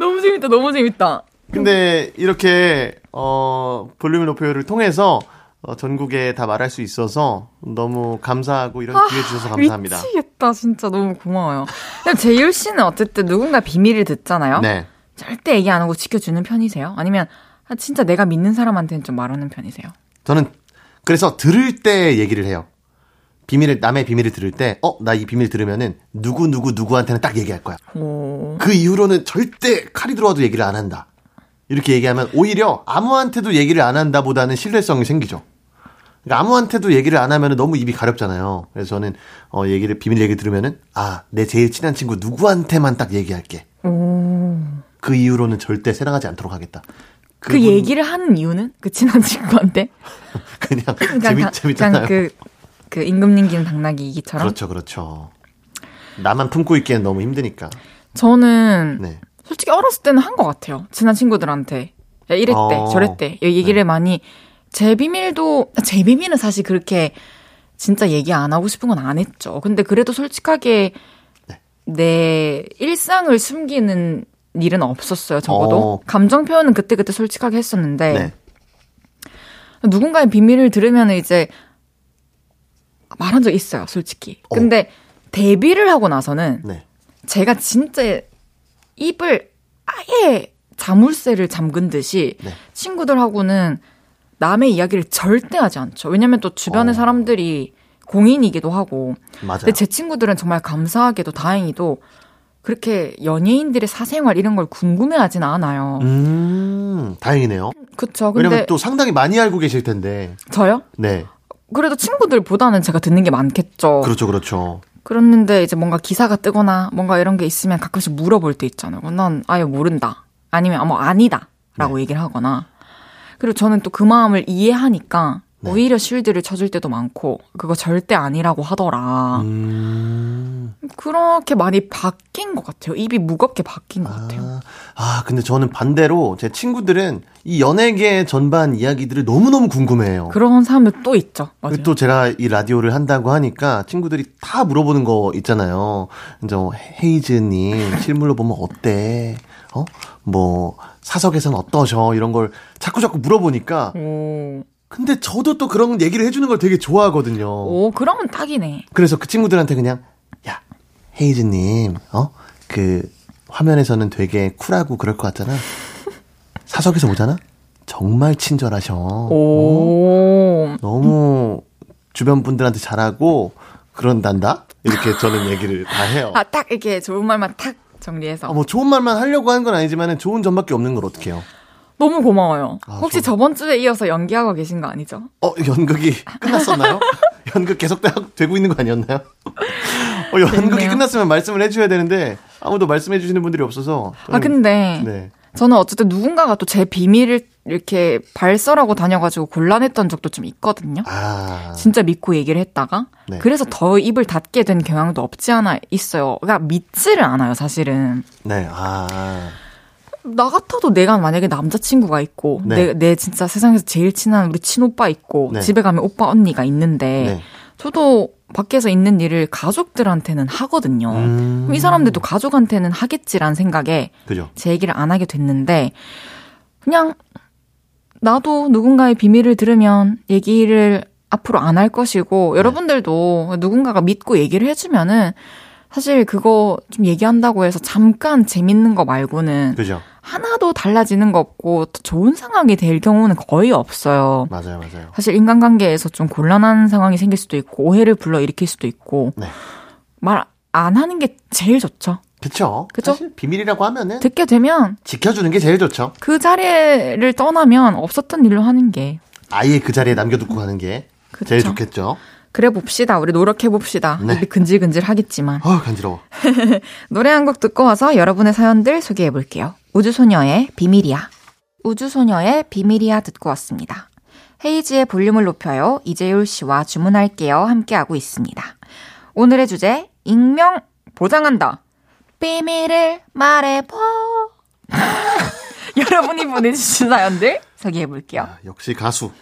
너무 재밌다, 너무 재밌다. 근데 이렇게 어, 볼륨을 높여요를 통해서 어, 전국에 다 말할 수 있어서 너무 감사하고 이런 기회 주셔서 감사합니다. 아, 미치겠다. 진짜 너무 고마워요. 재율 씨는 어쨌든 누군가 비밀을 듣잖아요. 네. 절대 얘기 안 하고 지켜주는 편이세요? 아니면 아, 진짜 내가 믿는 사람한테는 좀 말하는 편이세요? 저는 그래서 들을 때 얘기를 해요. 비밀을 남의 비밀을 들을 때 어? 나 이 비밀 들으면은 누구누구 누구한테는 딱 얘기할 거야. 오. 그 이후로는 절대 칼이 들어와도 얘기를 안 한다. 이렇게 얘기하면 오히려 아무한테도 얘기를 안 한다 보다는 신뢰성이 생기죠. 그러니까 아무한테도 얘기를 안 하면 너무 입이 가렵잖아요. 그래서 저는 어, 얘기를, 비밀 얘기 들으면은, 아, 내 제일 친한 친구 누구한테만 딱 얘기할게. 오. 그 이후로는 절대 사랑하지 않도록 하겠다. 그, 그 얘기를 하는 이유는? 그 친한 친구한테? 그냥, 그냥 재밌, 다, 재밌잖아요. 그냥 그, 그 임금님 기운 당나귀 이기처럼? 그렇죠, 그렇죠. 나만 품고 있기엔 너무 힘드니까. 저는, 네. 솔직히 어렸을 때는 한 것 같아요. 친한 친구들한테. 야, 이랬대, 어. 저랬대. 얘기를 네. 많이, 제 비밀도 제 비밀은 사실 그렇게 진짜 얘기 안 하고 싶은 건 안 했죠. 근데 그래도 솔직하게 네. 내 일상을 숨기는 일은 없었어요. 적어도 어. 감정 표현은 그때그때 솔직하게 했었는데 네. 누군가의 비밀을 들으면 이제 말한 적 있어요. 솔직히. 근데 어. 데뷔를 하고 나서는 네. 제가 진짜 입을 아예 자물쇠를 잠근 듯이 네. 친구들하고는 남의 이야기를 절대 하지 않죠. 왜냐면 또 주변의 어. 사람들이 공인이기도 하고. 맞아요. 근데 제 친구들은 정말 감사하게도 다행히도 그렇게 연예인들의 사생활 이런 걸 궁금해하진 않아요. 음, 다행이네요. 그렇죠. 왜냐면 또 상당히 많이 알고 계실 텐데. 저요? 네. 그래도 친구들보다는 제가 듣는 게 많겠죠. 그렇죠, 그렇죠. 그랬는데 이제 뭔가 기사가 뜨거나 뭔가 이런 게 있으면 가끔씩 물어볼 때 있잖아요. 난 아예 모른다. 아니면 뭐 아니다라고 네. 얘기를 하거나. 그리고 저는 또 그 마음을 이해하니까 네. 오히려 실드를 쳐줄 때도 많고 그거 절대 아니라고 하더라. 음... 그렇게 많이 바뀐 것 같아요. 입이 무겁게 바뀐 것 아... 같아요. 아 근데 저는 반대로 제 친구들은 이 연예계 전반 이야기들을 너무너무 궁금해해요. 그런 사람들 또 있죠. 맞아요. 또 제가 이 라디오를 한다고 하니까 친구들이 다 물어보는 거 있잖아요. 이제 뭐 헤이즈님 실물로 보면 어때? 어? 뭐 사석에선 어떠셔? 이런 걸 자꾸자꾸 물어보니까 오. 근데 저도 또 그런 얘기를 해주는 걸 되게 좋아하거든요. 오, 그러면 딱이네. 그래서 그 친구들한테 그냥 야, 헤이즈님 어? 그 화면에서는 되게 쿨하고 그럴 것 같잖아. 사석에서 보잖아. 정말 친절하셔. 오. 어? 너무 주변 분들한테 잘하고 그런단다. 이렇게 저는 얘기를 다 해요. 아, 딱 이렇게 좋은 말만 탁 정리해서. 아, 뭐 좋은 말만 하려고 하는 건 아니지만 좋은 점밖에 없는 걸 어떻게 해요? 너무 고마워요. 아, 혹시 저... 저번 주에 이어서 연기하고 계신 거 아니죠? 어, 연극이 끝났었나요? 연극 계속 되고 있는 거 아니었나요? 어, 연극이 됐네요. 끝났으면 말씀을 해줘야 되는데 아무도 말씀해 주시는 분들이 없어서. 저는... 아, 근데 네. 저는 어쨌든 누군가가 또 제 비밀을 이렇게 발설하고 다녀가지고 곤란했던 적도 좀 있거든요. 아. 진짜 믿고 얘기를 했다가. 네. 그래서 더 입을 닫게 된 경향도 없지 않아 있어요. 그러니까 믿지를 않아요, 사실은. 네. 아. 나 같아도 내가 만약에 남자친구가 있고 네. 내, 내 진짜 세상에서 제일 친한 우리 친오빠 있고 네. 집에 가면 오빠 언니가 있는데 네. 저도 밖에서 있는 일을 가족들한테는 하거든요. 음. 그럼 이 사람들도 가족한테는 하겠지란 생각에 그죠. 제 얘기를 안 하게 됐는데 그냥 나도 누군가의 비밀을 들으면 얘기를 앞으로 안 할 것이고 네. 여러분들도 누군가가 믿고 얘기를 해주면은 사실 그거 좀 얘기한다고 해서 잠깐 재밌는 거 말고는 그죠. 하나도 달라지는 거 없고 좋은 상황이 될 경우는 거의 없어요. 맞아요, 맞아요. 사실 인간관계에서 좀 곤란한 상황이 생길 수도 있고 오해를 불러일으킬 수도 있고 네. 말 안 하는 게 제일 좋죠. 그렇죠. 사실 비밀이라고 하면은 듣게 되면 지켜주는 게 제일 좋죠. 그 자리를 떠나면 없었던 일로 하는 게 아예 그 자리에 남겨두고 가는 게 그쵸. 제일 좋겠죠. 그래 봅시다. 우리 노력해 봅시다. 네. 입이 근질근질 하겠지만. 아, 어, 간지러워. 노래 한 곡 듣고 와서 여러분의 사연들 소개해 볼게요. 우주소녀의 비밀이야. 우주소녀의 비밀이야 듣고 왔습니다. 헤이지의 볼륨을 높여요. 이재율 씨와 주문할게요. 함께하고 있습니다. 오늘의 주제 익명 보장한다. 비밀을 말해봐. 여러분이 보내주신 사연들 소개해 볼게요. 아, 역시 가수.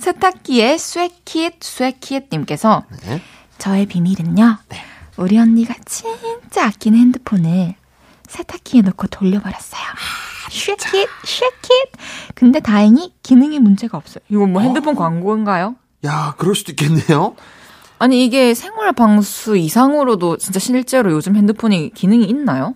세탁기의 쇠킷 쇠킷 님께서 네. 저의 비밀은요. 네. 우리 언니가 진짜 아끼는 핸드폰을 세탁기에 넣고 돌려버렸어요. 아, 쉐킷 쉐킷. 근데 다행히 기능에 문제가 없어요. 이건 뭐 핸드폰 어? 광고인가요? 야, 그럴 수도 있겠네요. 아니 이게 생활 방수 이상으로도 진짜 실제로 요즘 핸드폰이 기능이 있나요?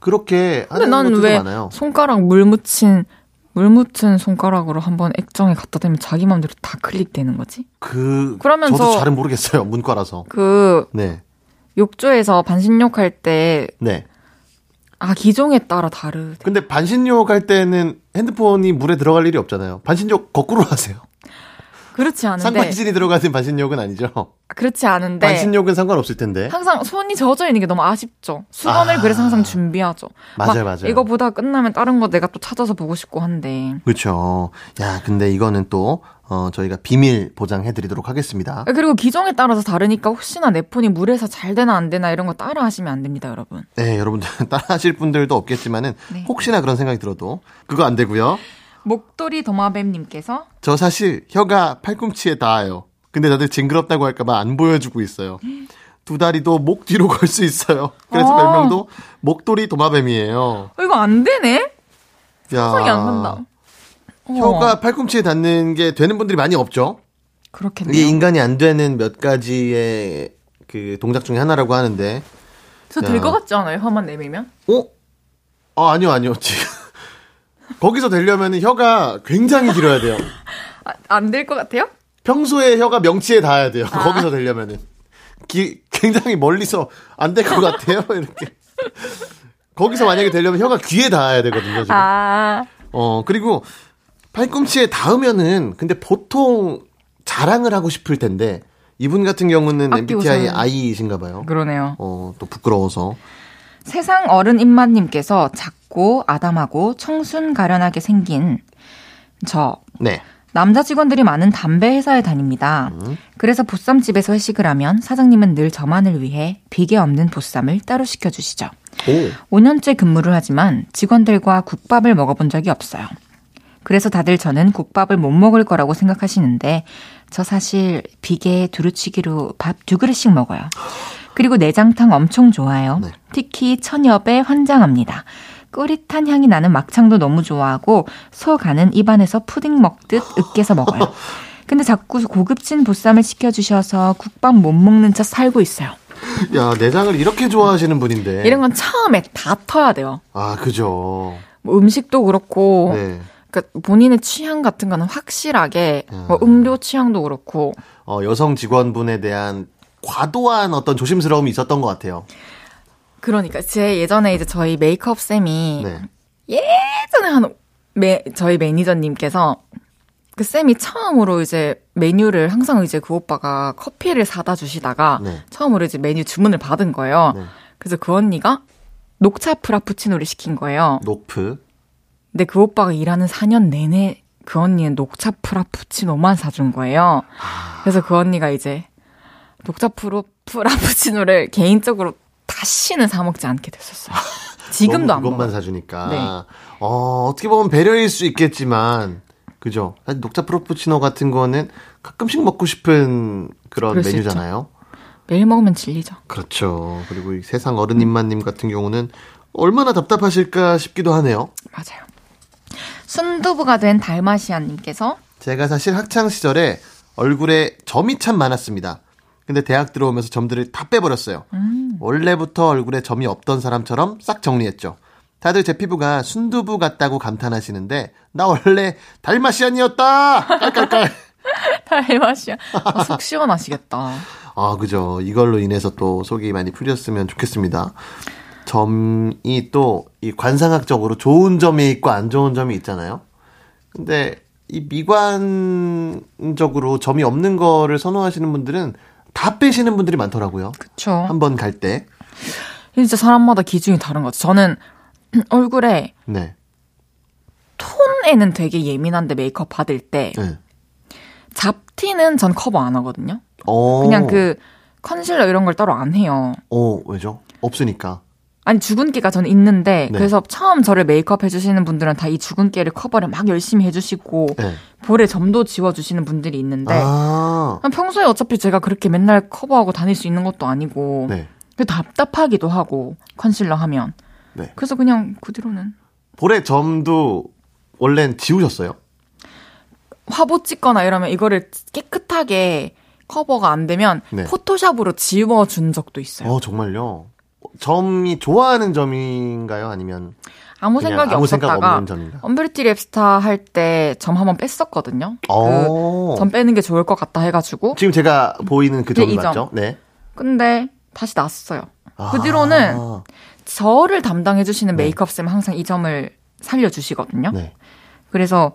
그렇게 하는 것도 많아요. 근데 난 왜 손가락 물 묻힌 물 묻힌 손가락으로 한번 액정에 갖다 대면 자기 마음대로 다 클릭되는 거지? 그 그러면서 저도 잘은 모르겠어요. 문과라서. 그 네. 욕조에서 반신욕 할 때 네. 아, 기종에 따라 다르대. 근데 반신욕 할 때는 핸드폰이 물에 들어갈 일이 없잖아요. 반신욕 거꾸로 하세요. 그렇지 않은데. 상반신이 들어가는 반신욕은 아니죠. 그렇지 않은데. 반신욕은 상관없을 텐데. 항상 손이 젖어 있는 게 너무 아쉽죠. 수건을 아, 그래서 항상 준비하죠. 맞아요, 맞아요. 이거 보다 끝나면 다른 거 내가 또 찾아서 보고 싶고 한데. 그렇죠. 야, 근데 이거는 또 어, 저희가 비밀 보장해드리도록 하겠습니다. 그리고 기종에 따라서 다르니까 혹시나 내 폰이 물에서 잘 되나 안 되나 이런 거 따라 하시면 안 됩니다, 여러분. 네, 여러분들 따라 하실 분들도 없겠지만은 네. 혹시나 그런 생각이 들어도 그거 안 되고요. 목도리 도마뱀님께서 저 사실 혀가 팔꿈치에 닿아요. 근데 다들 징그럽다고 할까봐 안 보여주고 있어요. 두 다리도 목 뒤로 걸 수 있어요. 그래서 아~ 별명도 목도리 도마뱀이에요. 이거 안 되네? 상상이 안 간다. 혀가 어. 팔꿈치에 닿는 게 되는 분들이 많이 없죠. 그렇겠네요. 이게 인간이 안 되는 몇 가지의 그 동작 중에 하나라고 하는데 저 될 것 같지 않아요? 혀만 내밀면? 어? 아, 아니요 아니요 지금 거기서 되려면 혀가 굉장히 길어야 돼요. 아, 안 될 것 같아요? 평소에 혀가 명치에 닿아야 돼요. 아. 거기서 되려면은 기, 굉장히 멀리서 안 될 것 같아요. 이렇게 거기서 만약에 되려면 혀가 귀에 닿아야 되거든요. 지금. 아. 어 그리고 팔꿈치에 닿으면은 근데 보통 자랑을 하고 싶을 텐데 이분 같은 경우는 엠비티아이 I이신가 봐요. 그러네요. 어 또 부끄러워서. 세상 어른 입맛님께서 작고 아담하고 청순 가련하게 생긴 저 네. 남자 직원들이 많은 담배 회사에 다닙니다. 음. 그래서 보쌈집에서 회식을 하면 사장님은 늘 저만을 위해 비계 없는 보쌈을 따로 시켜주시죠. 오. 오 년째 근무를 하지만 직원들과 국밥을 먹어본 적이 없어요. 그래서 다들 저는 국밥을 못 먹을 거라고 생각하시는데 저 사실 비계 두루치기로 밥 두 그릇씩 먹어요. 그리고 내장탕 엄청 좋아해요. 네. 특히 천엽에 환장합니다. 꼬릿한 향이 나는 막창도 너무 좋아하고 소 간은 입안에서 푸딩 먹듯 으깨서 먹어요. 근데 자꾸 고급진 보쌈을 시켜주셔서 국밥 못 먹는 척 살고 있어요. 야, 내장을 이렇게 좋아하시는 분인데. 이런 건 처음에 다 터야 돼요. 아, 그죠. 뭐 음식도 그렇고. 네. 그러니까 본인의 취향 같은 거는 확실하게 음. 뭐 음료 취향도 그렇고. 어, 여성 직원분에 대한 과도한 어떤 조심스러움이 있었던 것 같아요. 그러니까 제 예전에 이제 저희 메이크업 쌤이 네. 예전에 한 매, 저희 매니저님께서 그 쌤이 처음으로 이제 메뉴를 항상 이제 그 오빠가 커피를 사다 주시다가 네. 처음으로 이제 메뉴 주문을 받은 거예요. 네. 그래서 그 언니가 녹차 프라푸치노를 시킨 거예요. 녹프. 근데 그 오빠가 일하는 사 년 내내 그 언니는 녹차 프라푸치노만 사준 거예요. 그래서 그 언니가 이제 녹차 프로, 프라푸치노를 개인적으로 다시는 사 먹지 않게 됐었어요. 지금도 안 먹어요. 그것만 사주니까. 네. 어, 어떻게 보면 배려일 수 있겠지만, 그죠? 사실 녹차 프라푸치노 같은 거는 가끔씩 먹고 싶은 그런 메뉴잖아요. 매일 먹으면 질리죠. 그렇죠. 그리고 이 세상 어른 입맛님 같은 경우는 얼마나 답답하실까 싶기도 하네요. 맞아요. 순두부가 된 달마시아님께서 제가 사실 학창시절에 얼굴에 점이 참 많았습니다. 근데 대학 들어오면서 점들을 다 빼버렸어요. 음. 원래부터 얼굴에 점이 없던 사람처럼 싹 정리했죠. 다들 제 피부가 순두부 같다고 감탄하시는데 나 원래 달마시안이었다. 깔깔깔. 달마시안. 아, 속 시원하시겠다. 아, 그죠. 이걸로 인해서 또 속이 많이 풀렸으면 좋겠습니다. 점이 또 이 관상학적으로 좋은 점이 있고 안 좋은 점이 있잖아요. 근데 이 미관적으로 점이 없는 거를 선호하시는 분들은 다 빼시는 분들이 많더라고요. 그렇죠. 한번 갈 때. 진짜 사람마다 기준이 다른 것 같아요. 저는 얼굴에 네. 톤에는 되게 예민한데 메이크업 받을 때 네. 잡티는 전 커버 안 하거든요. 오. 그냥 그 컨실러 이런 걸 따로 안 해요. 오, 왜죠? 없으니까. 아니 주근깨가 저는 있는데 네. 그래서 처음 저를 메이크업 해주시는 분들은 다 이 주근깨를 커버를 막 열심히 해주시고 네. 볼에 점도 지워주시는 분들이 있는데 아~ 평소에 어차피 제가 그렇게 맨날 커버하고 다닐 수 있는 것도 아니고 네. 답답하기도 하고 컨실러 하면 네. 그래서 그냥 그 뒤로는 볼에 점도 원래는 지우셨어요? 화보 찍거나 이러면 이거를 깨끗하게 커버가 안 되면 네. 포토샵으로 지워준 적도 있어요. 어, 정말요? 점이 좋아하는 점인가요? 아니면 아무 생각이 아무 없었다가 생각 언뷰티 랩스타 할 때 점 한번 뺐었거든요. 그 점 빼는 게 좋을 것 같다 해가지고 지금 제가 보이는 그 점이 맞죠? 점. 네. 근데 다시 났어요. 아. 그 뒤로는 저를 담당해주시는 네. 메이크업 쌤 항상 이 점을 살려주시거든요. 네. 그래서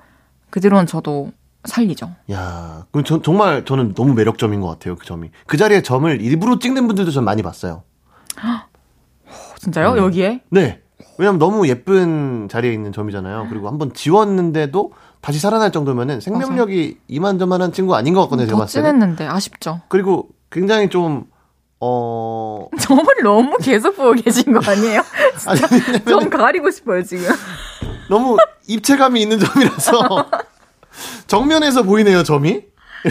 그 뒤로는 저도 살리죠. 야, 그럼 저, 정말 저는 너무 매력점인 것 같아요. 그 점이 그 자리에 점을 일부러 찍는 분들도 전 많이 봤어요. 진짜요? 음. 여기에? 네. 왜냐면 너무 예쁜 자리에 있는 점이잖아요. 그리고 한번 지웠는데도 다시 살아날 정도면은 생명력이 맞아요. 이만저만한 친구 아닌 것 같거든요. 제가 봤을 때. 찐했는데 아쉽죠. 그리고 굉장히 좀 어. 점을 너무 계속 보고 계신 거 아니에요? 진짜 아니, 왜냐면... 점 가리고 싶어요 지금. 너무 입체감이 있는 점이라서 정면에서 보이네요 점이.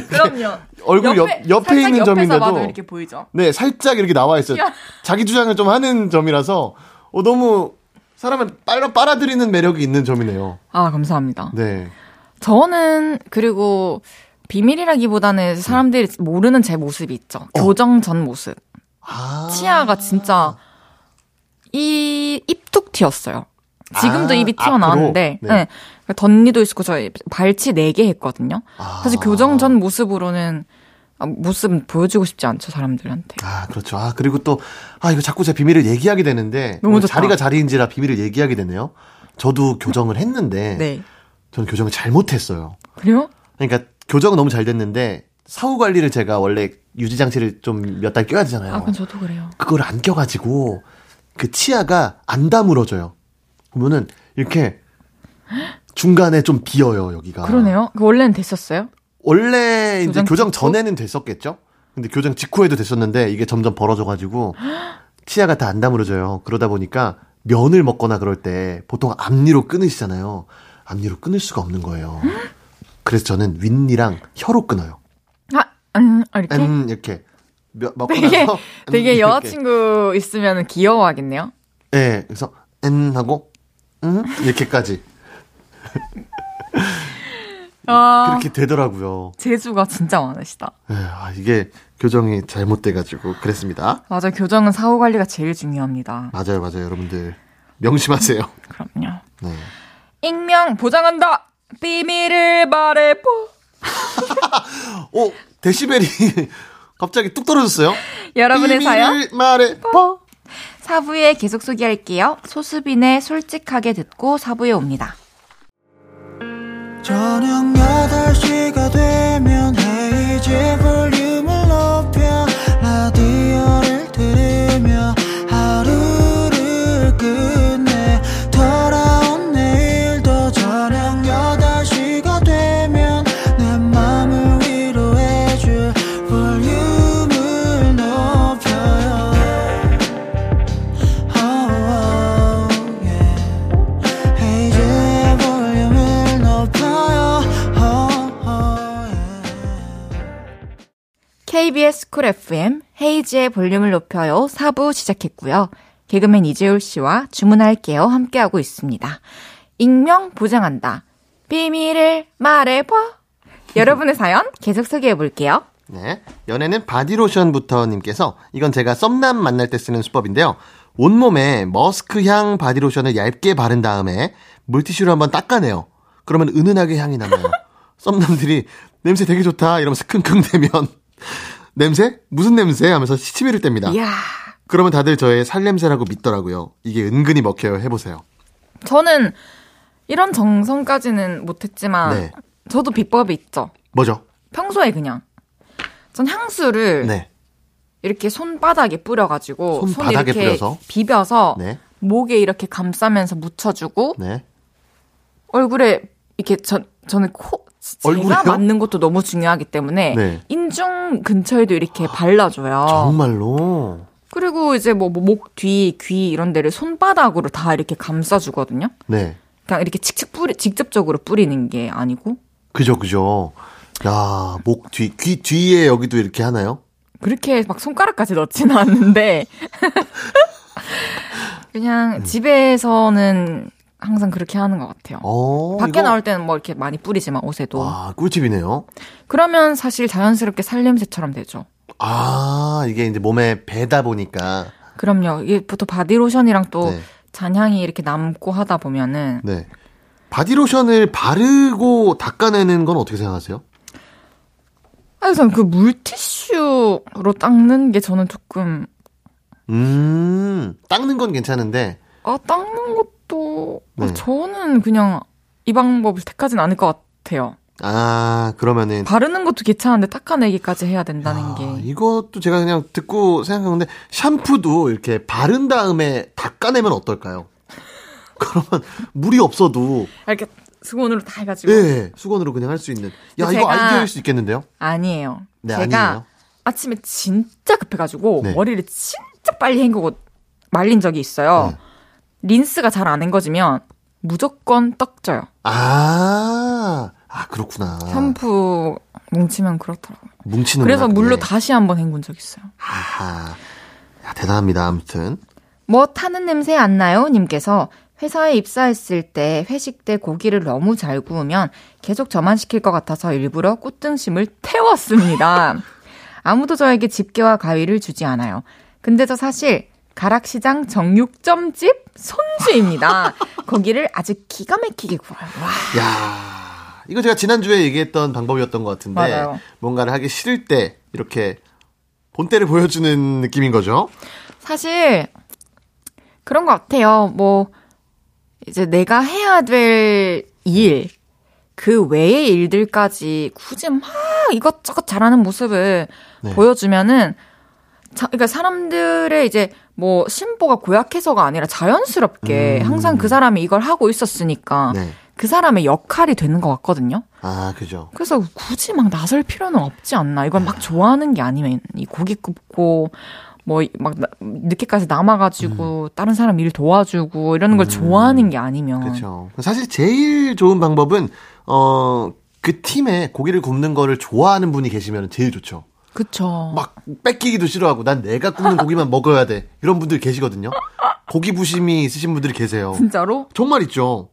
그럼요. 얼굴 옆에, 옆, 옆에 있는 점인데도 이렇게 보이죠? 네, 살짝 이렇게 나와 있어요. 자기 주장을 좀 하는 점이라서 어, 너무 사람을 빨라 빨아들이는 매력이 있는 점이네요. 아, 감사합니다. 네, 저는 그리고 비밀이라기보다는 사람들이 네. 모르는 제 모습이 있죠. 어. 교정 전 모습. 아. 치아가 진짜 이 입툭 튀었어요. 지금도 아, 입이 튀어나왔는데 네. 네. 덧니도 있고 저희 발치 네 개 했거든요. 아. 사실 교정 전 모습으로는 모습은 보여주고 싶지 않죠 사람들한테. 아 그렇죠. 아 그리고 또 아 이거 자꾸 제 비밀을 얘기하게 되는데 너무 좋다. 자리가 자리인지라 비밀을 얘기하게 되네요. 저도 교정을 했는데 네. 저는 교정을 잘못했어요. 그래요? 그러니까 교정은 너무 잘 됐는데 사후 관리를 제가 원래 유지 장치를 좀 몇 달 껴야 되잖아요. 아 그건 저도 그래요. 그걸 안 껴가지고 그 치아가 안 다물어져요. 보면은 이렇게 중간에 좀 비어요 여기가. 그러네요. 그 원래는 됐었어요? 원래 교정, 이제 교정 전에는 됐었겠죠. 근데 교정 직후에도 됐었는데 이게 점점 벌어져가지고 치아가 다 안 다물어져요. 그러다 보니까 면을 먹거나 그럴 때 보통 앞니로 끊으시잖아요. 앞니로 끊을 수가 없는 거예요. 그래서 저는 윗니랑 혀로 끊어요. 아, 음, 이렇게. 음, 이렇게. 먹고 되게, 나서 되게 음, 여자친구 있으면 귀여워하겠네요. 네, 그래서 음 하고. 응? 이렇게까지. 아, 그렇게 되더라고요. 재주가 진짜 많으시다. 에휴, 이게 교정이 잘못돼가지고 그랬습니다. 맞아요. 교정은 사후관리가 제일 중요합니다. 맞아요. 맞아요. 여러분들 명심하세요. 그럼요. 네. 익명 보장한다. 비밀을 말해봐. 오, 데시벨이 갑자기 뚝 떨어졌어요. 여러분의 사연 비밀을 말해봐. 사 부에 계속 소개할게요. 소수빈의 솔직하게 듣고 사 부에 옵니다. 저녁 여덟 시가 되면 헤이즈 볼륨을 높여 라디오를 들으며 하루를 끝내 돌아온 내일도 저녁 여덟 시가 되면 내 맘을 위로해줄 볼륨을 높여요. oh, yeah. 헤이즈 볼륨을 높여 케이비에스 쿨 에프엠 헤이즈의 볼륨을 높여요. 사 부 시작했고요. 개그맨 이재율 씨와 주문할게요 함께하고 있습니다. 익명 보장한다. 비밀을 말해봐. 여러분의 사연 계속 소개해볼게요. 네, 연애는 바디로션부터 님께서 이건 제가 썸남 만날 때 쓰는 수법인데요. 온몸에 머스크향 바디로션을 얇게 바른 다음에 물티슈로 한번 닦아내요. 그러면 은은하게 향이 나요. 썸남들이 냄새 되게 좋다 이러면서 킁킁대면 냄새? 무슨 냄새? 하면서 시치미를 뗍니다. 이야. 그러면 다들 저의 살냄새라고 믿더라고요. 이게 은근히 먹혀요. 해보세요. 저는 이런 정성까지는 못했지만 네. 저도 비법이 있죠. 뭐죠? 평소에 그냥 전 향수를 네. 이렇게 손바닥에 뿌려가지고 손바닥에 손 이렇게 뿌려서? 비벼서 네. 목에 이렇게 감싸면서 묻혀주고 네. 얼굴에 이렇게 저, 저는 코 제가 맞는 것도 너무 중요하기 때문에 네. 인중 근처에도 이렇게 발라줘요. 정말로? 그리고 이제 뭐 목, 뒤, 귀 이런 데를 손바닥으로 다 이렇게 감싸주거든요. 네. 그냥 이렇게 직접 뿌리, 직접적으로 뿌리는 게 아니고. 그죠, 그죠. 야, 목, 뒤, 귀 뒤에 여기도 이렇게 하나요? 그렇게 막 손가락까지 넣지는 않는데 그냥 음. 집에서는. 항상 그렇게 하는 것 같아요. 오, 밖에 이거... 나올 때는 뭐 이렇게 많이 뿌리지만 옷에도. 아, 꿀팁이네요. 그러면 사실 자연스럽게 살냄새처럼 되죠. 아, 이게 이제 몸에 배다 보니까. 그럼요. 이게 보통 바디로션이랑 또 네. 잔향이 이렇게 남고 하다 보면은. 네. 바디로션을 바르고 닦아내는 건 어떻게 생각하세요? 아니, 저는 그 물티슈로 닦는 게 저는 조금. 음, 닦는 건 괜찮은데. 아, 닦는 것도. 또 네. 저는 그냥 이 방법을 택하진 않을 것 같아요. 아, 그러면은 바르는 것도 귀찮은데 닦아내기까지 해야 된다는 야, 게 이것도 제가 그냥 듣고 생각했는데 샴푸도 이렇게 바른 다음에 닦아내면 어떨까요? 그러면 물이 없어도 이렇게 수건으로 다 해가지고 네, 수건으로 그냥 할 수 있는 야 이거 아이디어일 수 있겠는데요? 아니에요. 네, 제가 아니에요. 아침에 진짜 급해가지고 네. 머리를 진짜 빨리 헹구고 말린 적이 있어요. 네. 린스가 잘 안 헹궈지면 무조건 떡져요. 아, 아 그렇구나. 샴푸 뭉치면 그렇더라고요. 뭉치는 그래서 말, 물로 네. 다시 한번 헹군 적 있어요. 아하, 야, 대단합니다. 아무튼 뭐 타는 냄새 안 나요? 님께서 회사에 입사했을 때 회식 때 고기를 너무 잘 구우면 계속 저만 시킬 것 같아서 일부러 꽃등심을 태웠습니다. 아무도 저에게 집게와 가위를 주지 않아요. 근데 저 사실 가락시장 정육점집 손주입니다. 고기를 아주 기가 막히게 구워요. 와. 야, 이거 제가 지난주에 얘기했던 방법이었던 것 같은데 맞아요. 뭔가를 하기 싫을 때 이렇게 본때를 보여주는 느낌인 거죠? 사실 그런 것 같아요. 뭐 이제 내가 해야 될 일, 그 외의 일들까지 굳이 막 이것저것 잘하는 모습을 네. 보여주면은 자, 그러니까 사람들의 이제 뭐 심보가 고약해서가 아니라 자연스럽게 음. 항상 그 사람이 이걸 하고 있었으니까 네. 그 사람의 역할이 되는 것 같거든요. 아, 그죠. 그래서 굳이 막 나설 필요는 없지 않나. 이걸 막 좋아하는 게 아니면 이 고기 굽고 뭐 막 늦게까지 남아가지고 음. 다른 사람 일 도와주고 이러는 걸 음. 좋아하는 게 아니면. 그렇죠. 사실 제일 좋은 방법은 어, 그 팀에 고기를 굽는 거를 좋아하는 분이 계시면 제일 좋죠. 그쵸. 막 뺏기기도 싫어하고 난 내가 굽는 고기만 먹어야 돼 이런 분들 계시거든요. 고기 부심이 있으신 분들이 계세요. 진짜로? 정말 있죠.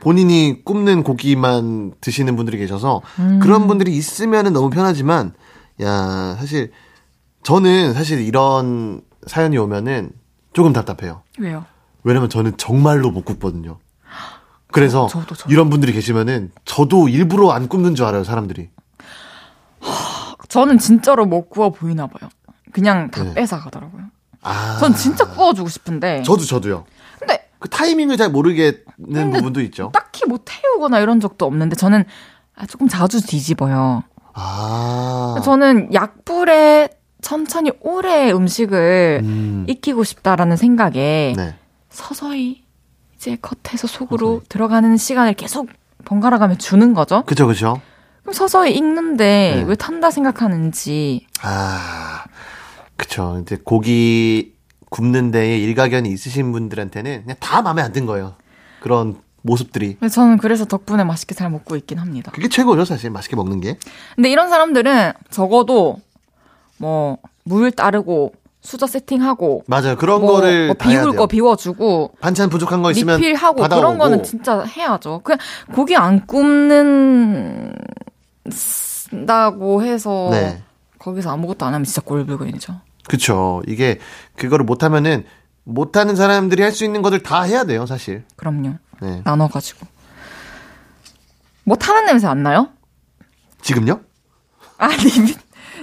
본인이 굽는 고기만 드시는 분들이 계셔서 음. 그런 분들이 있으면 너무 편하지만 야 사실 저는 사실 이런 사연이 오면은 조금 답답해요. 왜요? 왜냐면 저는 정말로 못 굽거든요. 그래서 어, 저도, 저도. 이런 분들이 계시면은 저도 일부러 안 굽는 줄 알아요, 사람들이. 저는 진짜로 못 구워 보이나 봐요. 그냥 다 네. 뺏어 가더라고요. 아. 전 진짜 구워주고 싶은데. 저도 저도요. 근데 그 타이밍을 잘 모르겠는 부분도 있죠. 딱히 뭐 태우거나 이런 적도 없는데 저는 조금 자주 뒤집어요. 아. 저는 약불에 천천히 오래 음식을 음. 익히고 싶다라는 생각에 네. 서서히 이제 겉에서 속으로 서서히. 들어가는 시간을 계속 번갈아가며 주는 거죠. 그렇죠, 그렇죠. 그럼 서서히 익는데 네. 왜 탄다 생각하는지. 아, 그렇죠. 이제 고기 굽는 데에 일가견이 있으신 분들한테는 그냥 다 마음에 안 든 거예요. 그런 모습들이. 저는 그래서 덕분에 맛있게 잘 먹고 있긴 합니다. 그게 최고죠, 사실 맛있게 먹는 게. 근데 이런 사람들은 적어도 뭐 물 따르고. 수저 세팅하고 맞아요. 그런 뭐, 거를 뭐 비울 거 비워주고 반찬 부족한 거 있으면 리필하고 받아오고. 그런 거는 진짜 해야죠. 그냥 고기 안 굽는다고 해서 네. 거기서 아무것도 안 하면 진짜 골불견이죠. 그렇죠. 이게 그거를 못하면은 못하는 사람들이 할 수 있는 것들 다 해야 돼요, 사실. 그럼요. 네. 나눠가지고 못하는 냄새 안 나요? 지금요? 아 님,